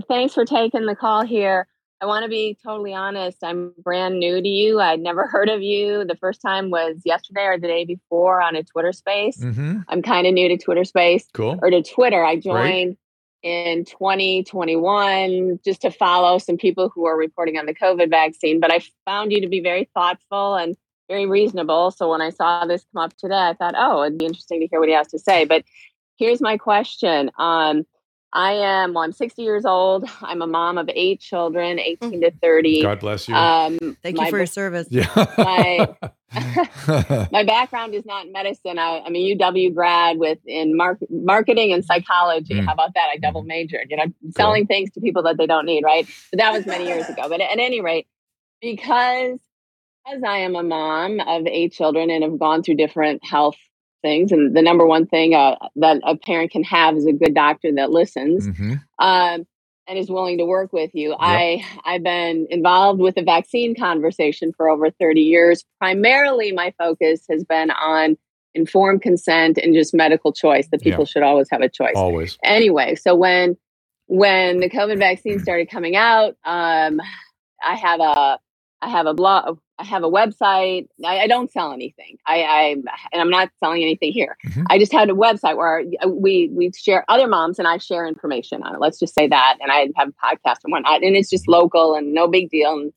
thanks for taking the call here. I want to be totally honest. I'm brand new to you. I'd never heard of you. The first time was yesterday or the day before on a Twitter space. Mm-hmm. I'm kind of new to Twitter space. Cool. Or to Twitter. I joined in 2021 just to follow some people who are reporting on the COVID vaccine, but I found you to be very thoughtful and very reasonable. So when I saw this come up today, I thought, it'd be interesting to hear what he has to say. But here's my question. I'm 60 years old. I'm a mom of 8 children, 18 to 30. God bless you. Thank you for your service. Yeah. My background is not in medicine. I'm a UW grad in marketing and psychology. How about that? I double majored, selling things to people that they don't need, right? But that was many years ago. But at any rate, because I am a mom of 8 children and have gone through different health things, and the number one thing that a parent can have is a good doctor that listens and is willing to work with you. Yep. I've been involved with the vaccine conversation for over 30 years. Primarily, my focus has been on informed consent and just medical choice, that people should always have a choice. Always. Anyway, so when the COVID vaccine started coming out, I have a blog. I have a website. I don't sell anything. And I'm not selling anything here. Mm-hmm. I just had a website where we share, other moms and I share information on it. Let's just say that. And I have a podcast and whatnot. And it's just local and no big deal. And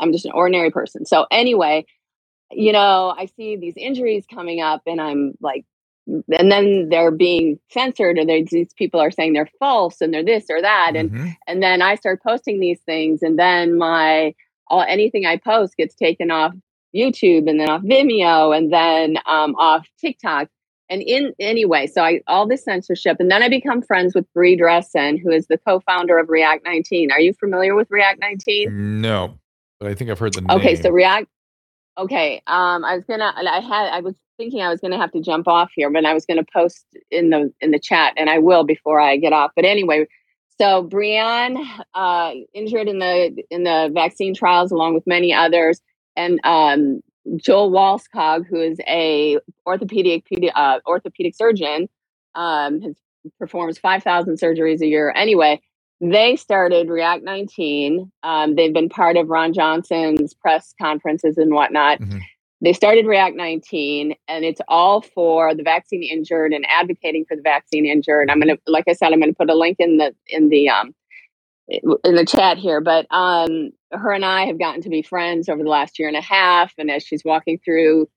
I'm just an ordinary person. So anyway, I see these injuries coming up, and I'm like, and then they're being censored, or these people are saying they're false and they're this or that. Mm-hmm. And then I start posting these things, and then anything I post gets taken off YouTube, and then off Vimeo, and then off TikTok. And all this censorship, and then I become friends with Bree Dressen, who is the co-founder of REACT-19. Are you familiar with REACT-19? No, but I think I've heard the name. Okay, so REACT. Okay, I was gonna have to jump off here, but I was gonna post in the chat, and I will before I get off. But anyway, so Brianne injured in the vaccine trials, along with many others, and Joel Walskog, who is a orthopedic surgeon, performs 5,000 surgeries a year. Anyway, they started REACT-19. They've been part of Ron Johnson's press conferences and whatnot. Mm-hmm. They started REACT-19, and it's all for the vaccine injured and advocating for the vaccine injured. I'm gonna, like I said, I'm gonna put a link in the chat here, but her and I have gotten to be friends over the last year and a half. And as she's walking through,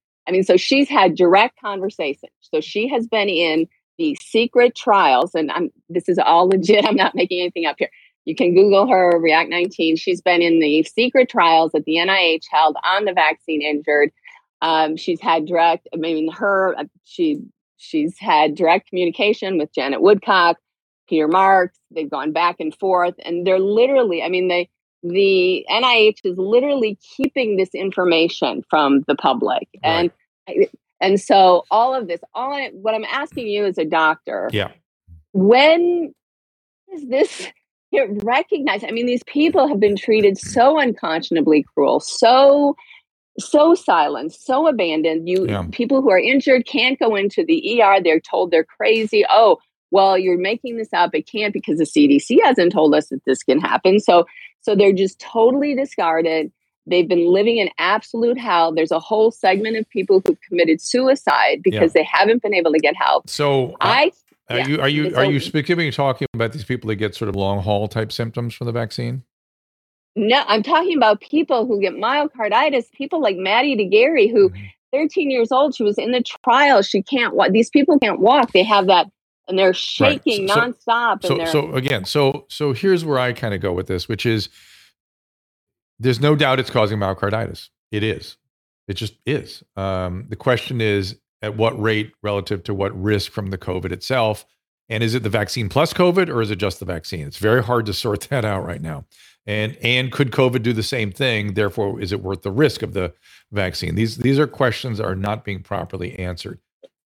so she's had direct conversations. So she has been in the secret trials, and this is all legit. I'm not making anything up here. You can Google her, REACT-19. She's been in the secret trials that the NIH held on the vaccine injured. She's had direct, she's had direct communication with Janet Woodcock, Peter Marks. They've gone back and forth, and they're literally, the NIH is literally keeping this information from the public. Right. And so all of this, what I'm asking you as a doctor, when is this recognized? These people have been treated so unconscionably cruel, so silenced, so abandoned. People who are injured can't go into the ER. They're told they're crazy. Oh, well, you're making this up. It can't, because the CDC hasn't told us that this can happen. So they're just totally discarded. They've been living in absolute hell. There's a whole segment of people who've committed suicide because they haven't been able to get help. So are you specifically talking about these people that get sort of long haul type symptoms from the vaccine? No, I'm talking about people who get myocarditis, people like Maddie DeGarry, who 13 years old, she was in the trial. She can't walk. These people can't walk. They have that. And they're shaking nonstop. So here's where I kind of go with this, which is, there's no doubt it's causing myocarditis. It is. It just is. The question is, at what rate relative to what risk from the COVID itself? And is it the vaccine plus COVID, or is it just the vaccine? It's very hard to sort that out right now. And could COVID do the same thing? Therefore, is it worth the risk of the vaccine? These are questions that are not being properly answered.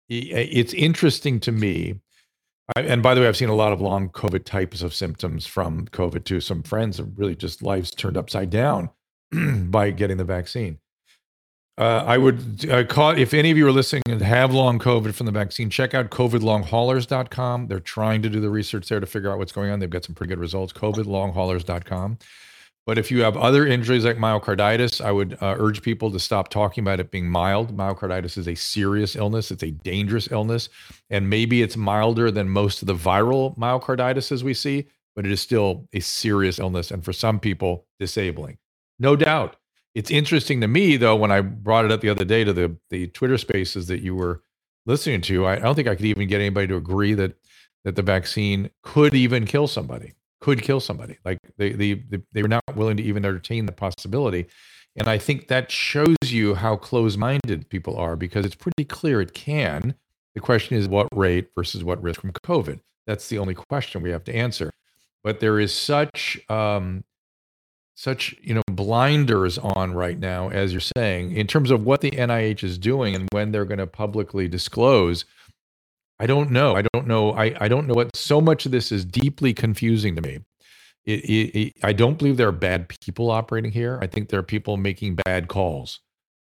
It's interesting to me. And by the way, I've seen a lot of long COVID types of symptoms from COVID too. Some friends have really just lives turned upside down by getting the vaccine. I would call, if any of you are listening and have long COVID from the vaccine, check out covidlonghaulers.com. They're trying to do the research there to figure out what's going on. They've got some pretty good results, covidlonghaulers.com. But if you have other injuries like myocarditis, I would urge people to stop talking about it being mild. Myocarditis is a serious illness. It's a dangerous illness. And maybe it's milder than most of the viral myocarditis as we see, but it is still a serious illness. And for some people, disabling. No doubt. It's interesting to me, though, when I brought it up the other day to the Twitter Spaces that you were listening to, I don't think I could even get anybody to agree that the vaccine could even kill somebody. Like they were not willing to even entertain the possibility. And I think that shows you how close-minded people are, because it's pretty clear it can. The question is what rate versus what risk from COVID. That's the only question we have to answer. But there is such blinders on right now, as you're saying, in terms of what the NIH is doing and when they're going to publicly disclose. I don't know. I don't know what so much of this is deeply confusing to me. I don't believe there are bad people operating here. I think there are people making bad calls,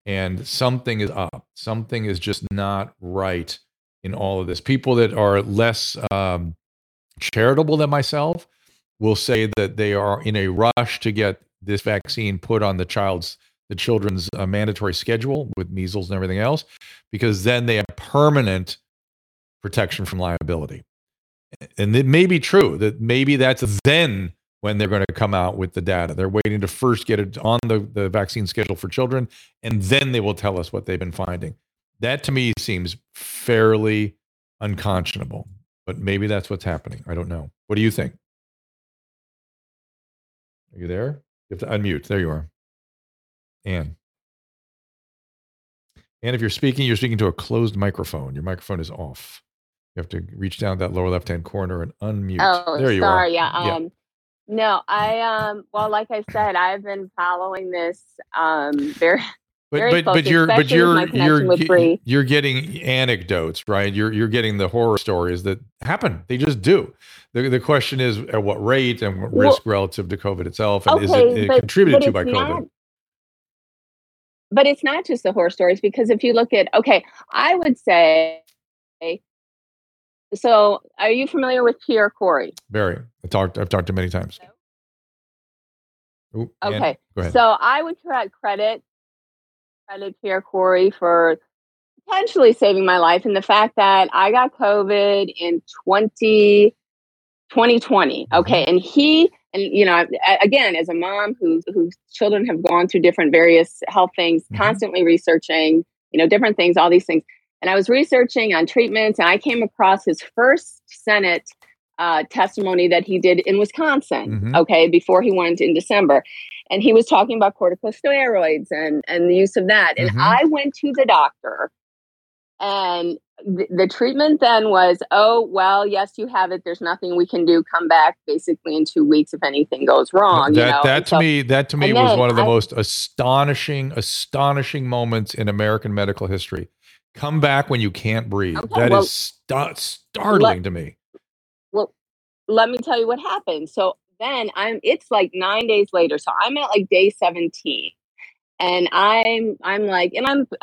and something is up. Something is just not right in all of this. People that are less charitable than myself will say that they are in a rush to get this vaccine put on the children's mandatory schedule with measles and everything else, because then they have permanent protection from liability. And it may be true that maybe that's then when they're going to come out with the data. They're waiting to first get it on the vaccine schedule for children, and then they will tell us what they've been finding. That to me seems fairly unconscionable, but maybe that's what's happening. I don't know. What do you think? Are you there? You have to unmute. There you are. Anne. And if you're speaking to a closed microphone. Your microphone is off. You have to reach down that lower left-hand corner and unmute. Oh, there you are. Yeah. No, like I said, I've been following this you're getting anecdotes, right? You're getting the horror stories that happen. They just do. The question is at what rate and what risk relative to COVID itself, and is it contributed to by COVID? But it's not just the horror stories, because if you look at, I would say, so are you familiar with Pierre Corey? Very. I've talked to him many times. Ooh, okay. So I would credit Pierre Corey for potentially saving my life. And the fact that I got COVID in 2020. Okay. And again, as a mom whose children have gone through different various health things, constantly researching, different things, all these things. And I was researching on treatments, and I came across his first Senate testimony that he did in Wisconsin, before he went in December. And he was talking about corticosteroids and the use of that. And I went to the doctor, and the treatment then was, yes, you have it. There's nothing we can do. Come back basically in 2 weeks if anything goes wrong. That to me was one of the most astonishing moments in American medical history. Come back when you can't breathe. That is startling to me. Well, let me tell you what happened. So then it's like 9 days later. So I'm at like day 17, and I'm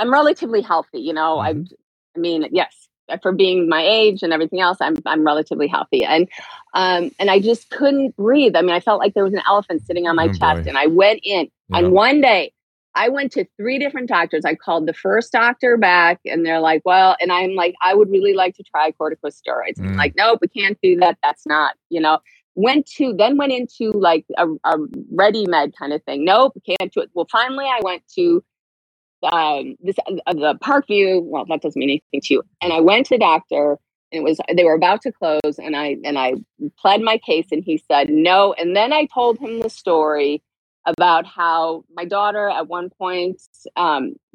relatively healthy. Yes, for being my age and everything else, I'm relatively healthy. And I just couldn't breathe. I mean, I felt like there was an elephant sitting on my chest, and I went in on one day. I went to 3 different doctors. I called the first doctor back, and they're like, and I'm like, I would really like to try corticosteroids. I'm like, nope, we can't do that. That's not, went into like a ready med kind of thing. Nope, can't do it. Well, finally I went to the Parkview. Well, that doesn't mean anything to you. And I went to the doctor, and they were about to close, and I pled my case, and he said no. And then I told him the story about how my daughter at one point,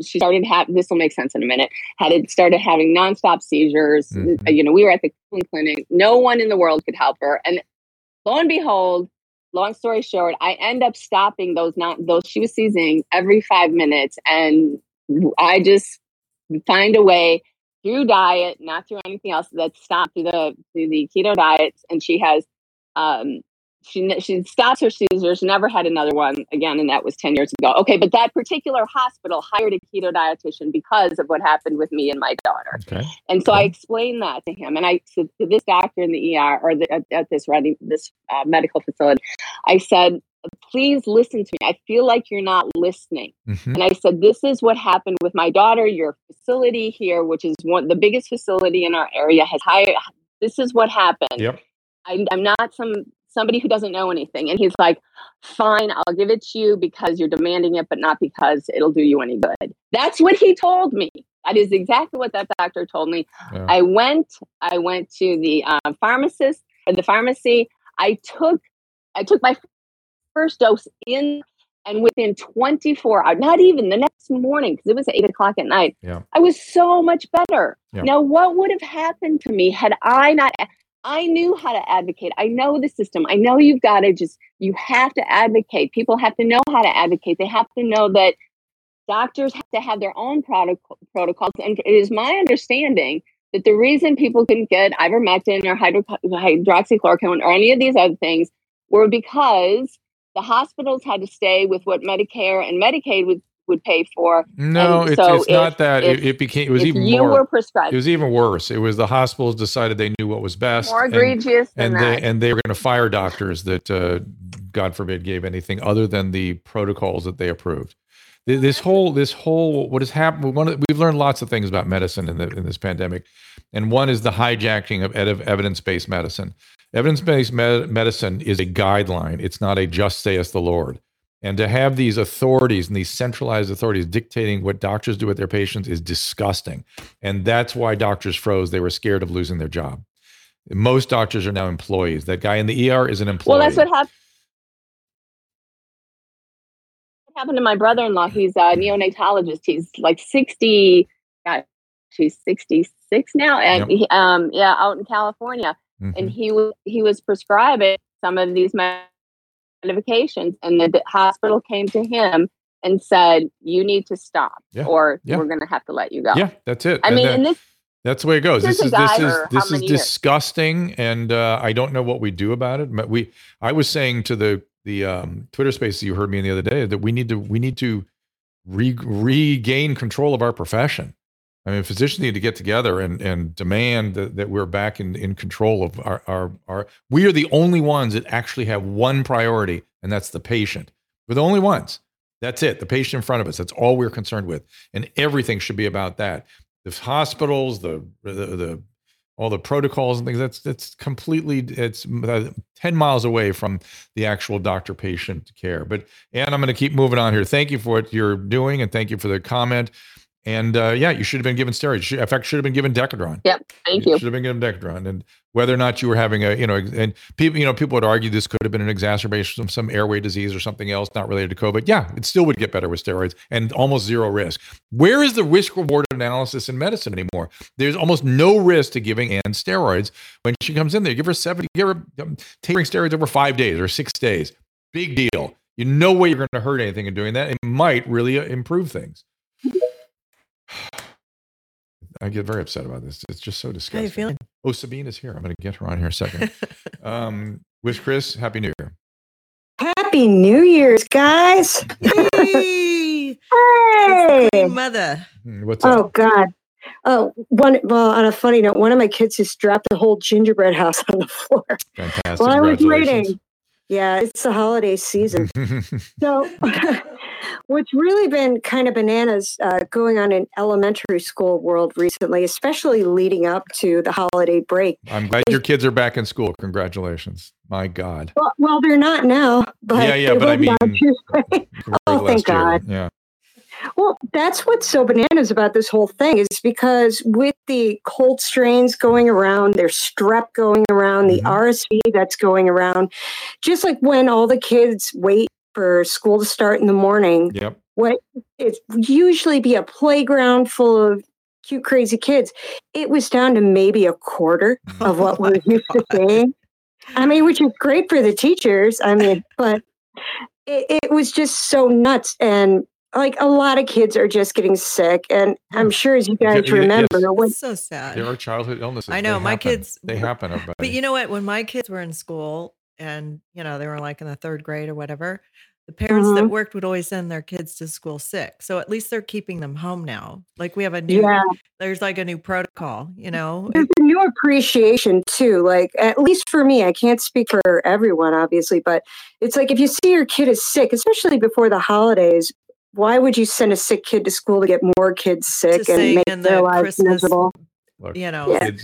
she started having, this will make sense in a minute, started having nonstop seizures. We were at the clinic. No one in the world could help her. And lo and behold, long story short, I end up stopping those she was seizing every 5 minutes. And I just find a way through diet, not through anything else, that stopped through the keto diet. And she has, she stops her seizures, never had another one again, and that was 10 years ago. Okay, but that particular hospital hired a keto dietitian because of what happened with me and my daughter. Okay. And so I explained that to him, and I said to this doctor in the ER at this medical facility, I said, please listen to me. I feel like you're not listening. And I said, this is what happened with my daughter. Your facility here, which is the biggest facility in our area, has hired. This is what happened. Yep. I'm not somebody who doesn't know anything. And he's like, fine, I'll give it to you because you're demanding it, but not because it'll do you any good. That's what he told me. That is exactly what that doctor told me. Yeah. I went to the pharmacist or the pharmacy. I took my first dose in, and within 24 hours, not even the next morning, because it was 8:00 at night. Yeah. I was so much better. Yeah. Now, what would have happened to me had I not, I knew how to advocate. I know the system. I know you've got to you have to advocate. People have to know how to advocate. They have to know that doctors have to have their own protocols. And it is my understanding that the reason people couldn't get ivermectin or hydroxychloroquine or any of these other things were because the hospitals had to stay with what Medicare and Medicaid would pay for. No, it was even worse. It was the hospitals decided they knew what was best. More egregious and they were going to fire doctors that, God forbid, gave anything other than the protocols that they approved. This whole what has happened? We've learned lots of things about medicine in this pandemic, and one is the hijacking of evidence-based medicine. Evidence-based medicine is a guideline. It's not a just saith the Lord. And to have these authorities and these centralized authorities dictating what doctors do with their patients is disgusting. And that's why doctors froze. They were scared of losing their job. Most doctors are now employees. That guy in the ER is an employee. Well, that's what happened. happened to my brother-in-law, who's a neonatologist. He's like 60, gosh, he's 66 now, and yep. he, out in California. Mm-hmm. And he was prescribing some of these medications, and the hospital came to him and said, "You need to stop, or we're going to have to let you go." Yeah, that's it. That's the way it goes. This is disgusting, and I don't know what we do about it. But I was saying to the Twitter Spaces you heard me in the other day that we need to regain control of our profession. I mean, physicians need to get together and demand that we're back in control of our. We are the only ones that actually have one priority, and that's the patient. We're the only ones. That's it. The patient in front of us. That's all we're concerned with, and everything should be about that. The hospitals, the all the protocols and things. That's completely. It's 10 miles away from the actual doctor-patient care. But and I'm going to keep moving on here. Thank you for what you're doing, and thank you for the comment. And you should have been given steroids. In fact, should have been given Decadron. Yep, thank you. Should have been given Decadron. And whether or not you were having and people would argue this could have been an exacerbation of some airway disease or something else not related to COVID. Yeah, it still would get better with steroids and almost zero risk. Where is the risk-reward analysis in medicine anymore? There's almost no risk to giving Ann steroids when she comes in there. Give her 70. Give her tapering steroids over 5 days or 6 days. Big deal. You know way you're going to hurt anything in doing that. It might really improve things. I get very upset about this. It's just so disgusting. How are you feeling? Oh, Sabine is here. I'm going to get her on here a second. Wish Chris, Happy New Year. Happy New Year's, guys. Yay! Hey! Queen Mother. What's up? Oh, God. Oh, on a funny note, one of my kids just dropped a whole gingerbread house on the floor. Fantastic. While I was reading. Yeah, it's the holiday season. So what's really been kind of bananas going on in elementary school world recently, especially leading up to the holiday break. I'm glad your kids are back in school. Congratulations. My God. Well they're not now. But yeah, but I mean, oh, thank God. Yeah. Well, that's what's so bananas about this whole thing is because with the cold strains going around, there's strep going around, the RSV that's going around, just like when all the kids wait for school to start in the morning, yep. What it usually be a playground full of cute, crazy kids. It was down to maybe a quarter of what we're used to seeing. I mean, which is great for the teachers. I mean, but it was just so nuts. And like a lot of kids are just getting sick, and I'm sure as you guys remember, it's so sad. There are childhood illnesses. I know my kids. They happen. Everybody. But you know what? When my kids were in school, and they were like in the third grade or whatever, the parents that worked would always send their kids to school sick. So at least they're keeping them home now. Like we have a new. Yeah. There's like a new protocol. There's a new appreciation too. Like at least for me, I can't speak for everyone, obviously, but it's like if you see your kid is sick, especially before the holidays. Why would you send a sick kid to school to get more kids sick and make their lives miserable? Look,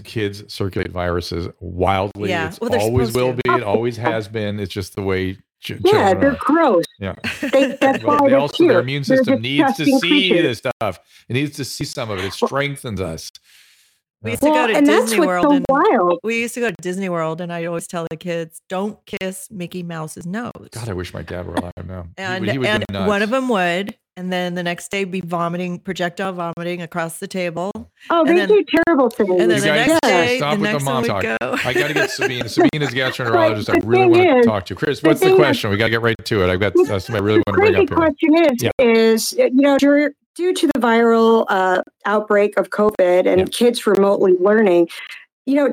kids circulate viruses wildly. Yeah. It always will be. It always has been. It's just the way children they're gross. Yeah. Their immune system needs to see this stuff. It needs to see some of it. It strengthens us. We used to go to Disney World. We used to go to Disney World, and I always tell the kids, "Don't kiss Mickey Mouse's nose." God, I wish my dad were alive now. and one of them would, and then the next day be vomiting, projectile vomiting across the table. Oh, they do terrible things. And then the next day, stop with the mom talk. I got to get Sabine. Sabine is a gastroenterologist. I really want to talk to you, Chris. What's the question? We got to get right to it. I've got something I really want to bring up here. The question is, due to the viral outbreak of COVID and kids remotely learning,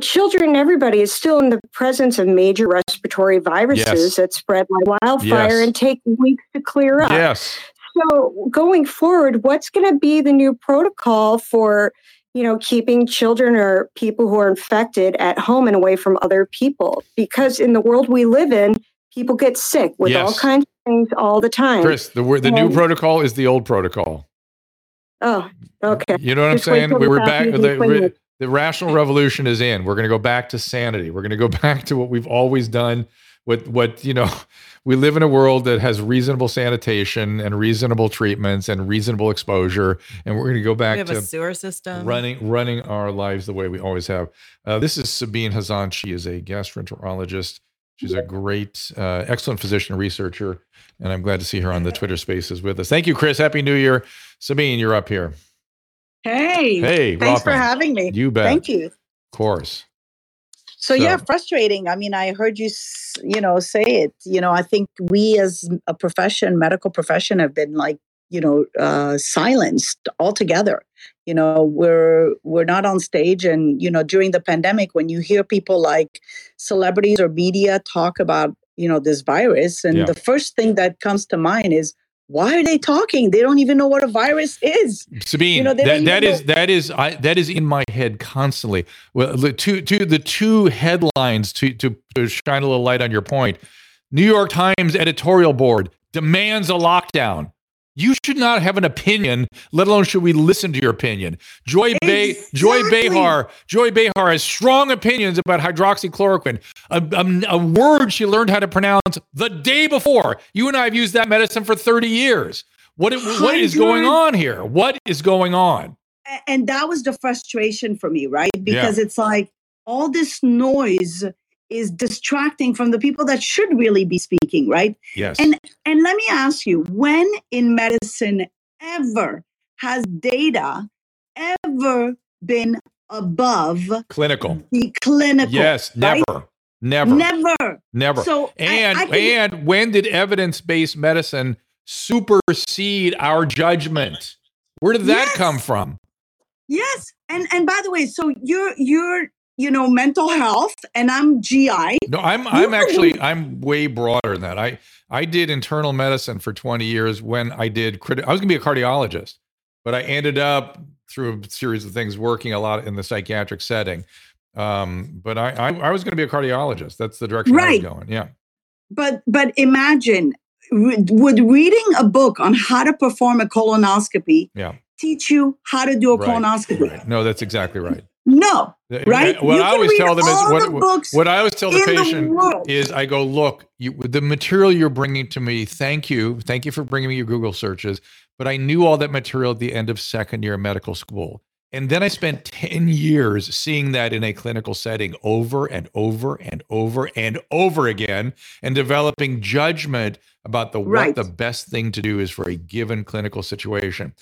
children, everybody is still in the presence of major respiratory viruses that spread like wildfire and take weeks to clear up. Yes. So going forward, what's going to be the new protocol for, keeping children or people who are infected at home and away from other people? Because in the world we live in, people get sick with all kinds of things all the time. Chris, the new protocol is the old protocol. Oh, okay. You know what I'm saying? We were back. The rational revolution is in. We're going to go back to sanity. We're going to go back to what we've always done. We live in a world that has reasonable sanitation and reasonable treatments and reasonable exposure. And we're going to go back to a sewer system running our lives the way we always have. This is Sabine Hazan. She is a gastroenterologist She's a great, excellent physician researcher, and I'm glad to see her on the Twitter Spaces with us. Thank you, Chris. Happy New Year. Sabine, you're up here. Hey. Thanks for having me. You bet. Thank you. Of course. So yeah, frustrating. I mean, I heard you say it. You know, I think we as a profession, medical profession, have been like, silenced altogether. You know, we're not on stage. And, during the pandemic, when you hear people like celebrities or media talk about, this virus, and the first thing that comes to mind is, why are they talking? They don't even know what a virus is. Sabine, that is in my head constantly. Well, the two headlines to shine a little light on your point. New York Times editorial board demands a lockdown. You should not have an opinion, let alone should we listen to your opinion. Joy Behar has strong opinions about hydroxychloroquine, a word she learned how to pronounce the day before. You and I have used that medicine for 30 years. What is going on here? What is going on? And that was the frustration for me, right? Because it's like all this noise is distracting from the people that should really be speaking, right? Yes. And let me ask you, when in medicine ever has data ever been above clinical? The clinical. Yes, never. Right? Never. So I when did evidence-based medicine supersede our judgment? Where did that come from? Yes. And by the way, so you're mental health, and I'm GI. No, I'm way broader than that. I did internal medicine for 20 years when I was going to be a cardiologist, but I ended up through a series of things working a lot in the psychiatric setting. But I was going to be a cardiologist. That's the direction I was going. Yeah. But imagine, would reading a book on how to perform a colonoscopy teach you how to do a colonoscopy? Right. No, that's exactly right. No, right? What I always tell them is I go, look, the material you're bringing to me, thank you for bringing me your Google searches, but I knew all that material at the end of second year medical school. And then I spent 10 years seeing that in a clinical setting over and over and over and over again, and developing judgment about what the best thing to do is for a given clinical situation.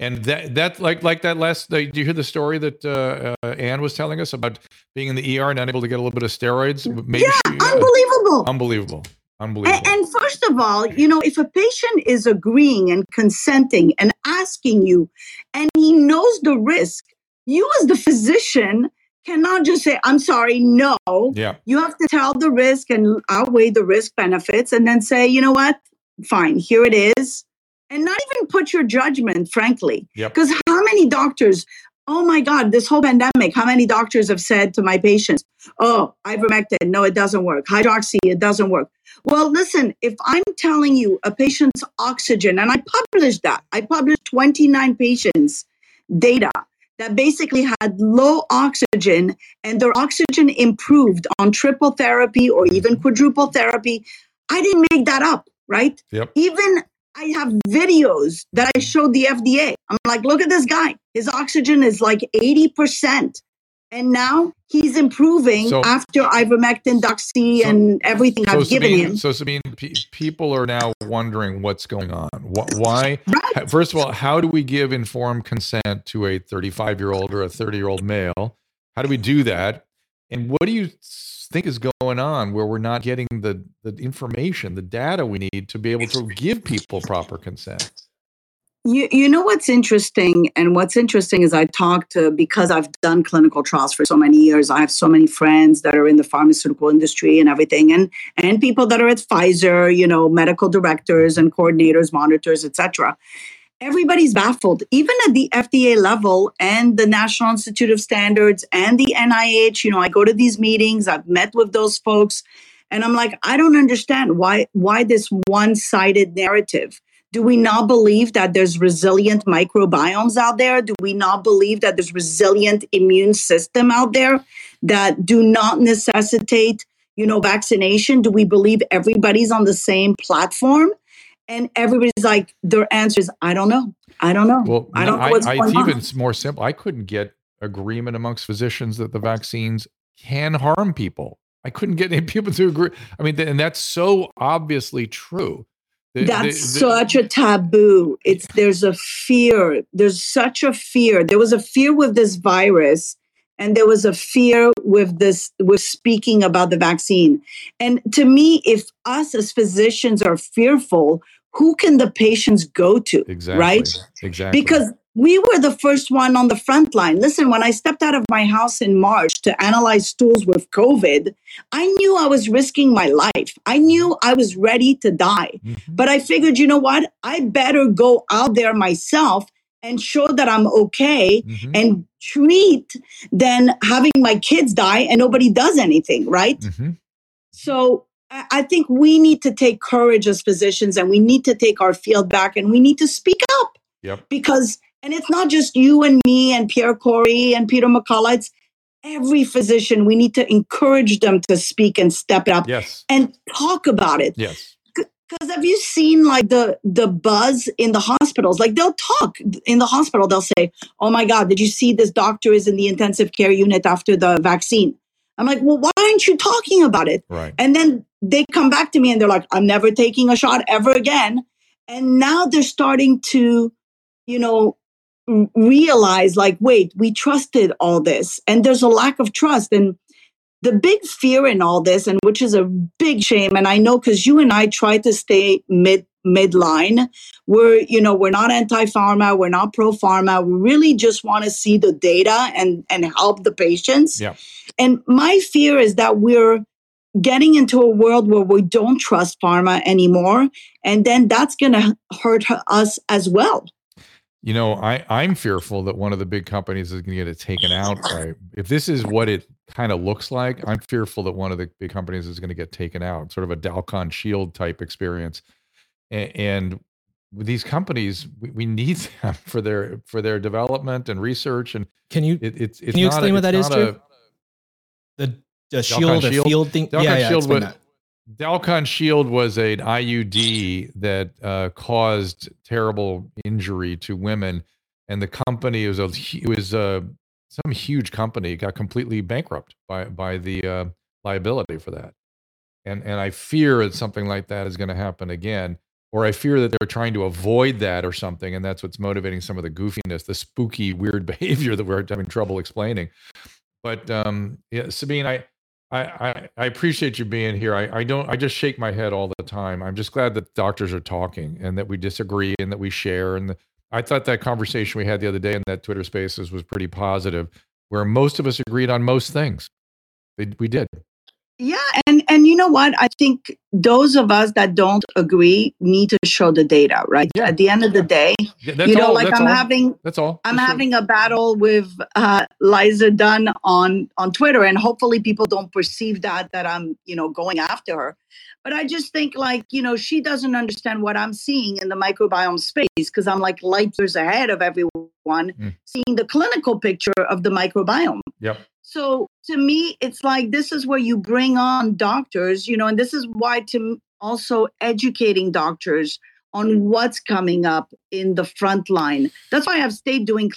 And that like that last, do you hear the story that Anne was telling us about being in the ER and unable to get a little bit of steroids? Maybe unbelievable. And first of all, if a patient is agreeing and consenting and asking you, and he knows the risk, you as the physician cannot just say, I'm sorry, no. Yeah. You have to tell the risk and outweigh the risk benefits, and then say, you know what, fine, here it is. And not even put your judgment, frankly. Because how many doctors, oh my God, this whole pandemic, how many doctors have said to my patients, oh, ivermectin, no, it doesn't work. Hydroxy, it doesn't work. Well, listen, if I'm telling you a patient's oxygen, and I published 29 patients' data that basically had low oxygen, and their oxygen improved on triple therapy or even quadruple therapy. I didn't make that up, right? Yep. Even I have videos that I showed the FDA. I'm like, look at this guy. His oxygen is like 80%. And now he's improving after ivermectin, doxy, and everything I've given him. So, Sabine, people are now wondering what's going on. Why? Right. First of all, how do we give informed consent to a 35-year-old or a 30-year-old male? How do we do that? And what do you think is going on where we're not getting the information, the data we need to be able to give people proper consent? You know what's interesting? And what's interesting is I talk to, because I've done clinical trials for so many years, I have so many friends that are in the pharmaceutical industry and everything, and people that are at Pfizer, medical directors and coordinators, monitors, etc. Everybody's baffled, even at the FDA level and the National Institute of Standards and the NIH. I go to these meetings, I've met with those folks, and I'm like, I don't understand why this one-sided narrative. Do we not believe that there's resilient microbiomes out there? Do we not believe that there's resilient immune system out there that do not necessitate, vaccination? Do we believe everybody's on the same platform? And everybody's like, their answer is, I don't know. Well, I don't know what's going on. It's even more simple. I couldn't get agreement amongst physicians that the vaccines can harm people. I couldn't get any people to agree. I mean, and that's so obviously true. Such a taboo. There's a fear. There's such a fear. There was a fear with this virus, and there was a fear with speaking about the vaccine. And to me, if us as physicians are fearful, who can the patients go to? Exactly. Right? Exactly. Because we were the first one on the front line. Listen, when I stepped out of my house in March to analyze stools with COVID, I knew I was risking my life. I knew I was ready to die. Mm-hmm. But I figured, you know what? I better go out there myself and show that I'm okay, mm-hmm. and treat than having my kids die and nobody does anything, right? Mm-hmm. So I think we need to take courage as physicians, and we need to take our field back, and we need to speak up. Yep. And it's not just you and me and Pierre Corey and Peter McCullough. It's every physician. We need to encourage them to speak and step up, yes. and talk about it. Yes. Because have you seen like the buzz in the hospitals? Like they'll talk in the hospital. They'll say, oh, my God, did you see this doctor is in the intensive care unit after the vaccine? I'm like, well, why aren't you talking about it? Right. And then they come back to me and they're like, I'm never taking a shot ever again. And now they're starting to, realize like, wait, we trusted all this, and there's a lack of trust. And the big fear in all this, and which is a big shame. And I know, because you and I try to stay midline. We're not anti-pharma. We're not pro-pharma. We really just want to see the data and help the patients. Yeah. And my fear is that we're getting into a world where we don't trust pharma anymore. And then that's going to hurt us as well. I'm fearful that one of the big companies is going to get taken out. Right? If this is what it kind of looks like, I'm fearful that one of the big companies is going to get taken out, sort of a Dalkon Shield type experience. And these companies, we need them for their development and research. And can you explain what that is, Drew? The shield, a field thing. Dalkon Shield was an IUD that caused terrible injury to women, and the company was some huge company, got completely bankrupt by the liability for that, and I fear that something like that is going to happen again, or I fear that they're trying to avoid that or something, and that's what's motivating some of the goofiness, the spooky, weird behavior that we're having trouble explaining. But Sabine, I appreciate you being here. I just shake my head all the time. I'm just glad that doctors are talking and that we disagree and that we share. And I thought that conversation we had the other day in that Twitter Spaces was pretty positive, where most of us agreed on most things. We did. Yeah. And you know what? I think those of us that don't agree need to show the data, right? Yeah. At the end of the day, I'm having a battle with Liza Dunn on Twitter, and hopefully people don't perceive that I'm, going after her. But I just think like, she doesn't understand what I'm seeing in the microbiome space, because I'm like light years ahead of everyone, seeing the clinical picture of the microbiome. Yep. So to me, it's like, this is where you bring on doctors, and this is why also educating doctors on what's coming up in the front line. That's why I've stayed doing.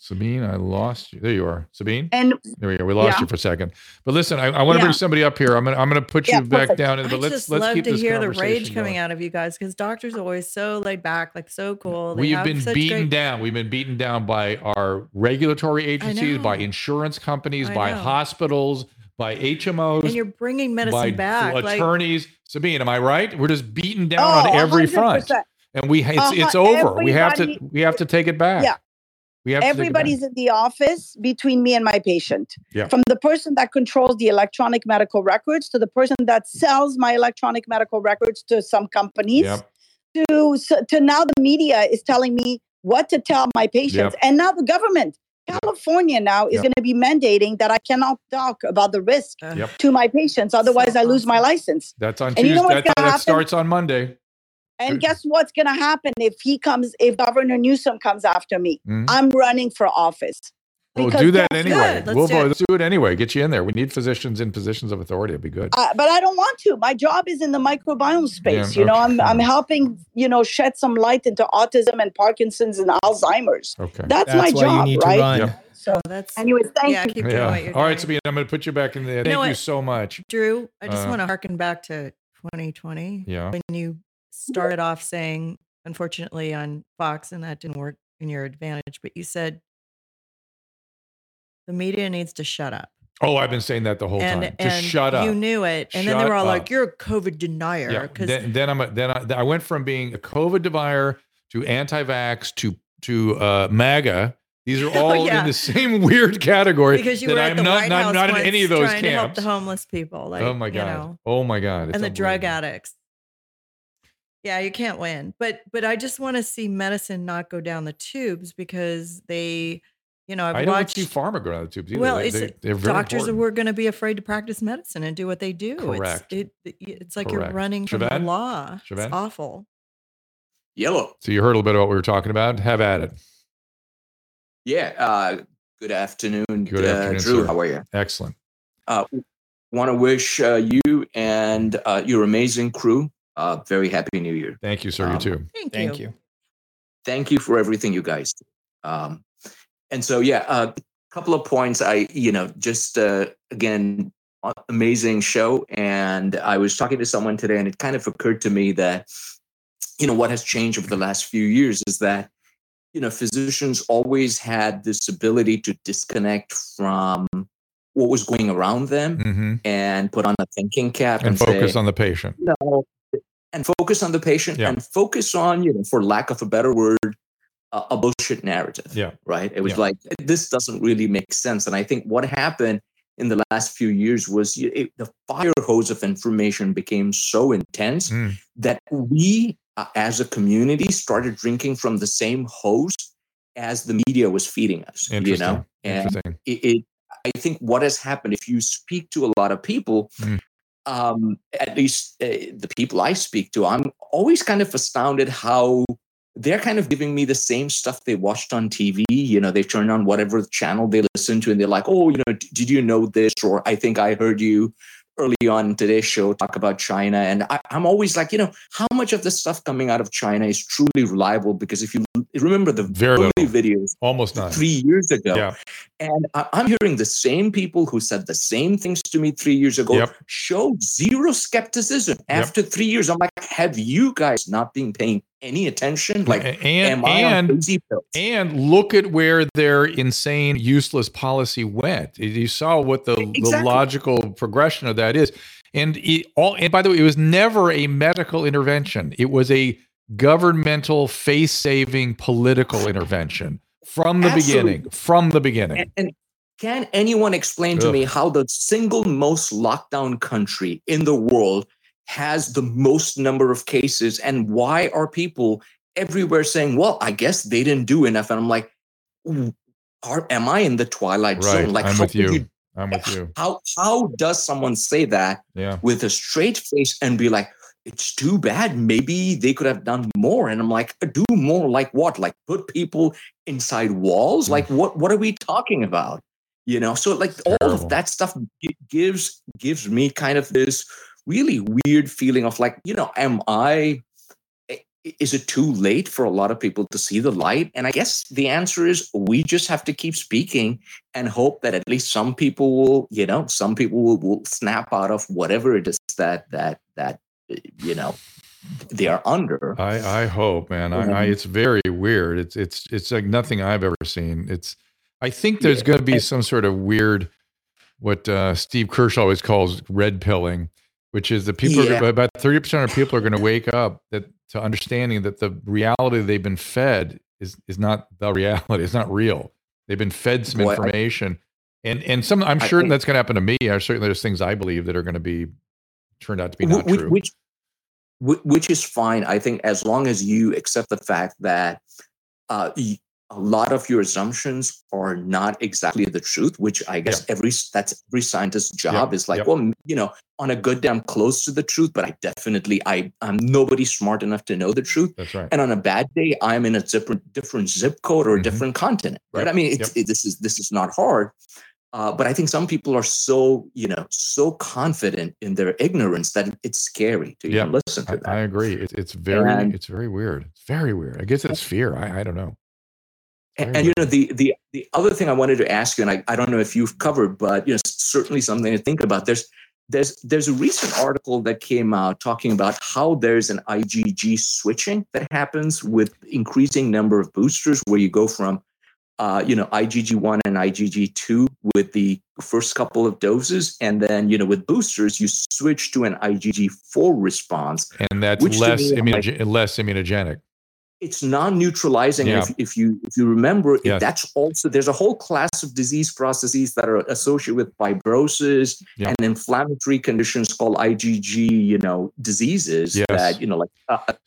Sabine, I lost you. There you are, Sabine. And there we are. We lost you for a second. But listen, I want to bring somebody up here. I'm gonna put you back down. But let's keep this conversation going. I just love to hear the rage coming out of you guys, because doctors are always so laid back, like so cool. We've been beaten down by our regulatory agencies, by insurance companies, by hospitals, by HMOs, and you're bringing medicine back. Attorneys, like, Sabine, am I right? We're just beaten down on every 100%. Front, and it's over. We have to take it back. Yeah. Everybody's in the office between me and my patient, from the person that controls the electronic medical records to the person that sells my electronic medical records to some companies, to now the media is telling me what to tell my patients. And now the government, California now is going to be mandating that I cannot talk about the risk to my patients. Otherwise, I lose my license. That's on Tuesday. That starts on Monday. And guess what's going to happen if Governor Newsom comes after me? Mm-hmm. I'm running for office. We'll do that anyway. Let's do it anyway. Get you in there. We need physicians in positions of authority. It'd be good. But I don't want to. My job is in the microbiome space. Yeah, I'm helping, shed some light into autism and Parkinson's and Alzheimer's. Okay. That's my job, right? Yep. So that's, anyways, thank you. All right, Sabine, I'm going to put you back in there. Thank you so much. Drew, I just want to harken back to 2020. Yeah. When you started off saying, unfortunately on Fox, and that didn't work in your advantage, but you said the media needs to shut up. Oh, I've been saying that the whole time. Just shut up. You knew it. And then they were all like, you're a COVID denier. Yeah. Then I went from being a COVID denier to anti-vax to MAGA. These are all in the same weird category. Because you were at the White House once in any of those trying camps. To help the homeless people. Like, oh my God. You know, oh my God. It's and the drug addicts. Yeah, you can't win. But I just want to see medicine not go down the tubes because they... You know, I don't see pharma go down the tubes either. Well, they're very doctors important. Who are going to be afraid to practice medicine and do what they do. Correct. It's like you're running from the law. It's awful. Yellow. So you heard a little bit about what we were talking about. Have at it. Yeah. Good afternoon, Drew. Sir. How are you? Excellent. Want to wish you and your amazing crew a very happy New Year. Thank you, sir. You too. Thank you. Thank you for everything you guys do. And so, a couple of points. Again, amazing show. And I was talking to someone today, and it kind of occurred to me that, what has changed over the last few years is that, physicians always had this ability to disconnect from what was going around them and put on a thinking cap and focus on the patient. And focus on the patient and focus on, for lack of a better word, a bullshit narrative, right? It was like, this doesn't really make sense. And I think what happened in the last few years was the fire hose of information became so intense that we, as a community, started drinking from the same hose as the media was feeding us, And I think what has happened, if you speak to a lot of people, at least the people I speak to, I'm always kind of astounded how they're kind of giving me the same stuff they watched on TV. They turn on whatever channel they listen to and they're like, oh, did you know this? Or I think I heard you early on today's show talk about China. And I'm always like, how much of the stuff coming out of China is truly reliable? Because if you remember the early videos, almost 3 years ago, and I'm hearing the same people who said the same things to me 3 years ago showed zero skepticism after 3 years. I'm like, have you guys not been paying any attention? Like, am I on crazy pills? And look at where their insane, useless policy went. You saw what the logical progression of that is. And by the way, it was never a medical intervention. It was a governmental, face-saving political intervention from the beginning. From the beginning. And can anyone explain to me how the single most locked down country in the world has the most number of cases, and why are people everywhere saying, well, I guess they didn't do enough? And I'm like, am I in the twilight zone? Like, I'm with you. How does someone say that with a straight face and be like, it's too bad, maybe they could have done more? And I'm like, do more like what? Like put people inside walls? Like what are we talking about? So like all of that stuff gives me kind of this really weird feeling of like, is it too late for a lot of people to see the light? And I guess the answer is we just have to keep speaking and hope that at least some people will, will snap out of whatever it is that they are under. I hope, man. It's very weird. It's like nothing I've ever seen. I think there's going to be some sort of weird, what Steve Kirsch always calls red pilling, which is the people about 30% of people are going to wake up to understanding that the reality they've been fed is not the reality. It's not real. They've been fed some information, and some. I'm sure that's going to happen to me. I certainly there's things I believe that are going to be turned out to be not true. Which is fine. I think as long as you accept the fact that a lot of your assumptions are not exactly the truth, which I guess every scientist's job is like, on a good day I'm close to the truth, but I'm nobody smart enough to know the truth. That's right. And on a bad day, I'm in a different zip code or a different continent, right? Yep. I mean, this is not hard, but I think some people are so confident in their ignorance that it's scary to even listen to that. I agree. It's very weird. It's very weird. I guess it's fear. I don't know. And you know, the other thing I wanted to ask you, and I don't know if you've covered, but you know, certainly something to think about. There's a recent article that came out talking about how there's an IgG switching that happens with increasing number of boosters, where you go from IgG1 and IgG2 with the first couple of doses, and then you know, with boosters you switch to an IgG4 response, and that's less immunogenic. It's non-neutralizing. Yeah. If you remember, yes, that's also, there's a whole class of disease processes that are associated with fibrosis, yeah, and inflammatory conditions called IgG, diseases, yes, that, like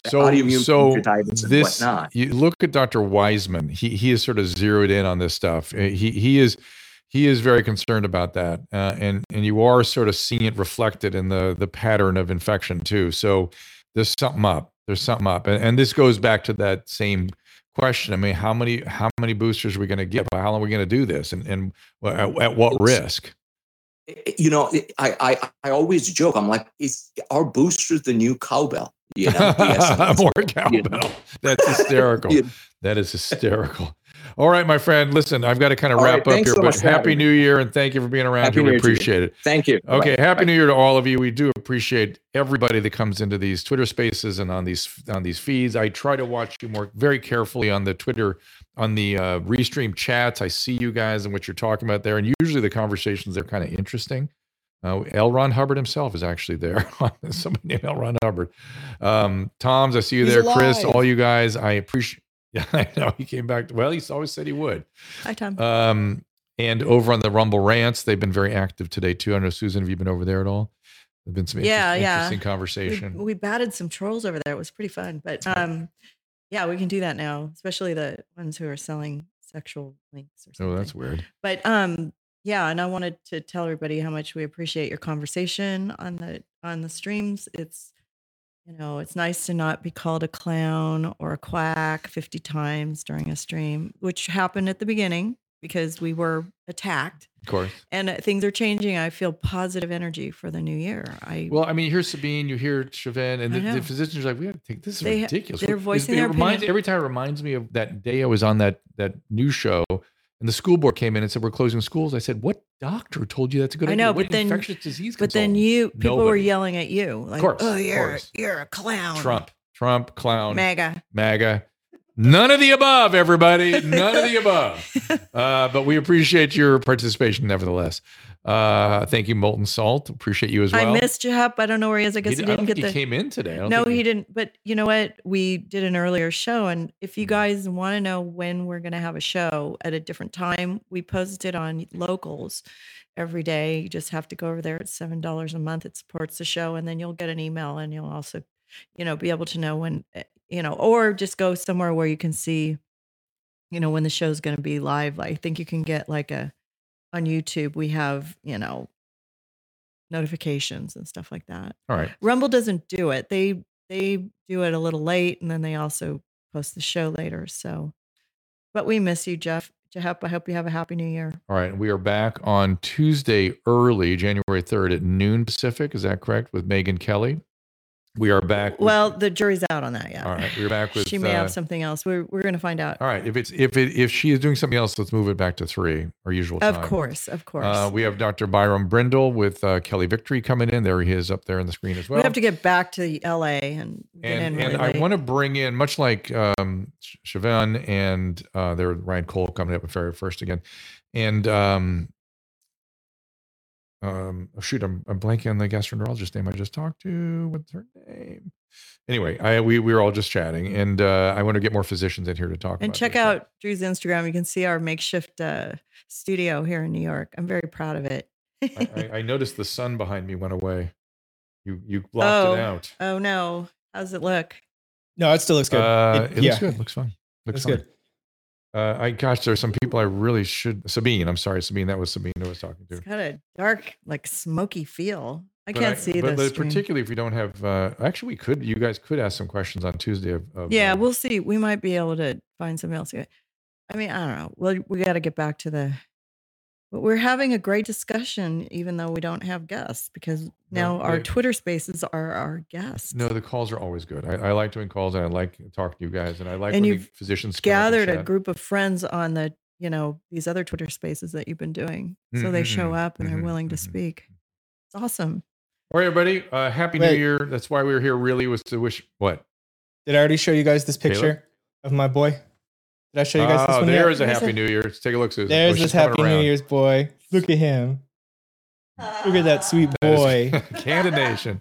autoimmune pancreatitis and whatnot. You look at Dr. Wiseman. He is sort of zeroed in on this stuff. He is very concerned about that, and you are sort of seeing it reflected in the pattern of infection too. So there's something up. And this goes back to that same question. I mean, how many boosters are we going to give? How long are we going to do this? And at what risk? I always joke. I'm like, are boosters the new cowbell? More cowbell. That's hysterical. That is hysterical. All right, my friend. Listen, I've got to kind of wrap up here, but Happy New Year, and thank you for being around here. We appreciate it. Thank you. Okay, Happy New Year to all of you. We do appreciate everybody that comes into these Twitter Spaces and on these feeds. I try to watch you more very carefully on the Twitter, on the restream chats. I see you guys and what you're talking about there, and usually the conversations are kind of interesting. L. Ron Hubbard himself is actually there. Somebody named L. Ron Hubbard. Toms, I see you there. He's Chris, alive. All you guys, I appreciate. Yeah, I know. He came back. Well, he always said he would. Hi, Tom. And over on the Rumble Rants, they've been very active today, too. I know, Susan, have you been over there at all? There's been some interesting conversation. We batted some trolls over there. It was pretty fun. But we can do that now, especially the ones who are selling sexual links or something. Oh, that's weird. But and I wanted to tell everybody how much we appreciate your conversation on the streams. It's it's nice to not be called a clown or a quack 50 times during a stream, which happened at the beginning because we were attacked. Of course. And things are changing. I feel positive energy for the new year. Here's Sabine, you hear Chauvin, and the physicians are like, we have to take this. Is ridiculous. They're voicing their opinion. Every time it reminds me of that day I was on that news show, and the school board came in and said, we're closing schools. I said, what doctor told you that's a good idea? What infectious disease consultant? But then people were yelling at you. Like, you're a clown. Trump, clown. MAGA. None of the above, everybody. None of the above. But we appreciate your participation nevertheless. Thank you, Molten Salt. Appreciate you as well. I missed Jehap. I don't know where he is. I guess he came in today. No, he didn't. But you know what? We did an earlier show, and if you guys want to know when we're going to have a show at a different time, we post it on Locals every day. You just have to go over there. It's $7 a month. It supports the show, and then you'll get an email, and you'll also, be able to know when, or just go somewhere where you can see, when the show's going to be live. I think you can get on YouTube, we have, notifications and stuff like that. All right. Rumble doesn't do it. They do it a little late, and then they also post the show later. So, but we miss you, Jeff. I hope you have a happy new year. All right. We are back on Tuesday early, January 3rd at noon Pacific. Is that correct? With Megan Kelly. We are back. The jury's out on that. Yeah. All right. We're back with. She may have something else. We're going to find out. All right. If she is doing something else, let's move it back to 3, our usual time. Of course. We have Dr. Byram Brindle with Kelly Victory coming in. There he is up there on the screen as well. We have to get back to the LA and I want to bring in, much like Chauvin and there Ryan Cole coming up first again, and I'm blanking on the gastroenterologist name I just talked to. What's her name? Anyway, we were all just chatting, and I want to get more physicians in here to talk. And check out Drew's Instagram. You can see our makeshift studio here in New York. I'm very proud of it. I noticed the sun behind me went away. You blocked it out. Oh no! How's it look? No, it still looks good. It looks good. Looks fine. Looks good. There's some people I really should. Sabine, I'm sorry, Sabine. That was Sabine I was talking to. It's got a dark, smoky feel. I can't see this. Particularly if we don't have. Actually, we could. You guys could ask some questions on Tuesday. We'll see. We might be able to find somebody else. I don't know. Well, we got to get back to the We're having a great discussion, even though we don't have guests, because now our Twitter Spaces are our guests. No, the calls are always good. I like doing calls, and I like talking to you guys, and I like when physicians gathered a group of friends on the, you know, these other Twitter Spaces that you've been doing, so they show up and they're willing to speak. It's awesome. All right, everybody, happy New Year! That's why we were here. Really, was to wish what? Did I already show you guys this picture of my boy? Did I show you guys this one? There is a Happy New Year's. Take a look, Susan. There's this Happy New Year's boy. Look at him. Look at that sweet boy. Caleb Nation.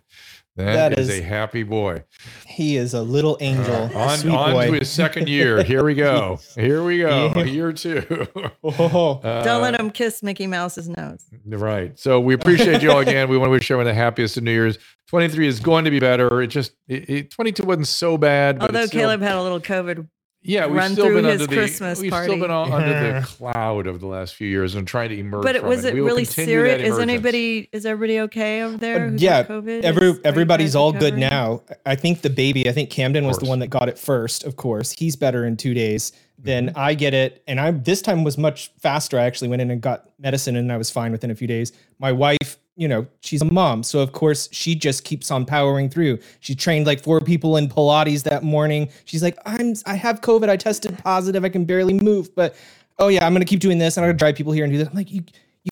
That is a happy boy. He is a little angel. On to his second year. Here we go. Here we go. Yeah. Year two. Don't let him kiss Mickey Mouse's nose. Right. So we appreciate you all again. We want to wish everyone the happiest of New Year's. 23 is going to be better. It just, 22 wasn't so bad. But although Caleb had a little COVID. Yeah, we've still been under the cloud of the last few years and trying to emerge. But was it really serious? Is everybody okay over there? Yeah, everybody's all good now. I think the baby, Camden was the one that got it first. Of course, he's better in 2 days than I get it, and I this time was much faster. I actually went in and got medicine, and I was fine within a few days. My wife, you know, she's a mom. So of course she just keeps on powering through. She trained like 4 people in Pilates that morning. She's like, I have COVID. I tested positive. I can barely move, but I'm going to keep doing this. And I'm going to drive people here and do this. I'm like, you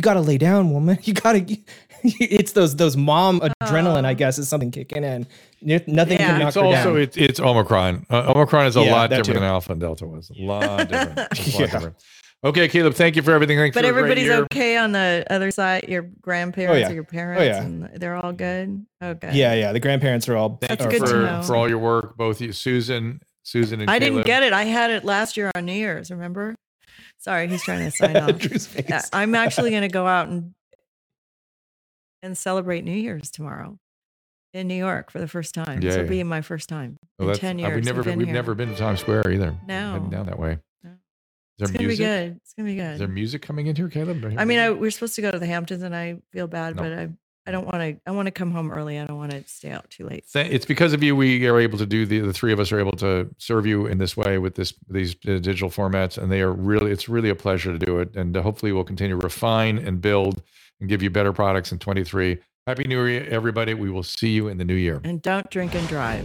got to lay down, woman. You got to, it's those mom adrenaline, I guess, is something kicking in. Nothing can knock her down. It's also, it's Omicron. Omicron is a lot different than Alpha and Delta was. A lot different. Okay, Caleb, thank you for everything. Thanks for everybody's a great year. Okay on the other side, your grandparents or your parents, and they're all good? Okay. Yeah, the grandparents are all for all your work, both you, Susan and Caleb. I didn't get it. I had it last year on New Year's, remember? Sorry, he's trying to sign off. I'm actually going to go out and celebrate New Year's tomorrow in New York for the first time. This will be my first time in 10 years. We've never been to Times Square either. No. Heading down that way. It's going to be good. Is there music coming in here, Caleb? I mean, we're supposed to go to the Hamptons, and I feel bad, but I don't want to. I want to come home early. I don't want to stay out too late. It's because of you we are able to do the three of us are able to serve you in this way with these digital formats, and it's really a pleasure to do it, and hopefully we'll continue to refine and build and give you better products in 23. Happy New Year, everybody. We will see you in the new year. And don't drink and drive.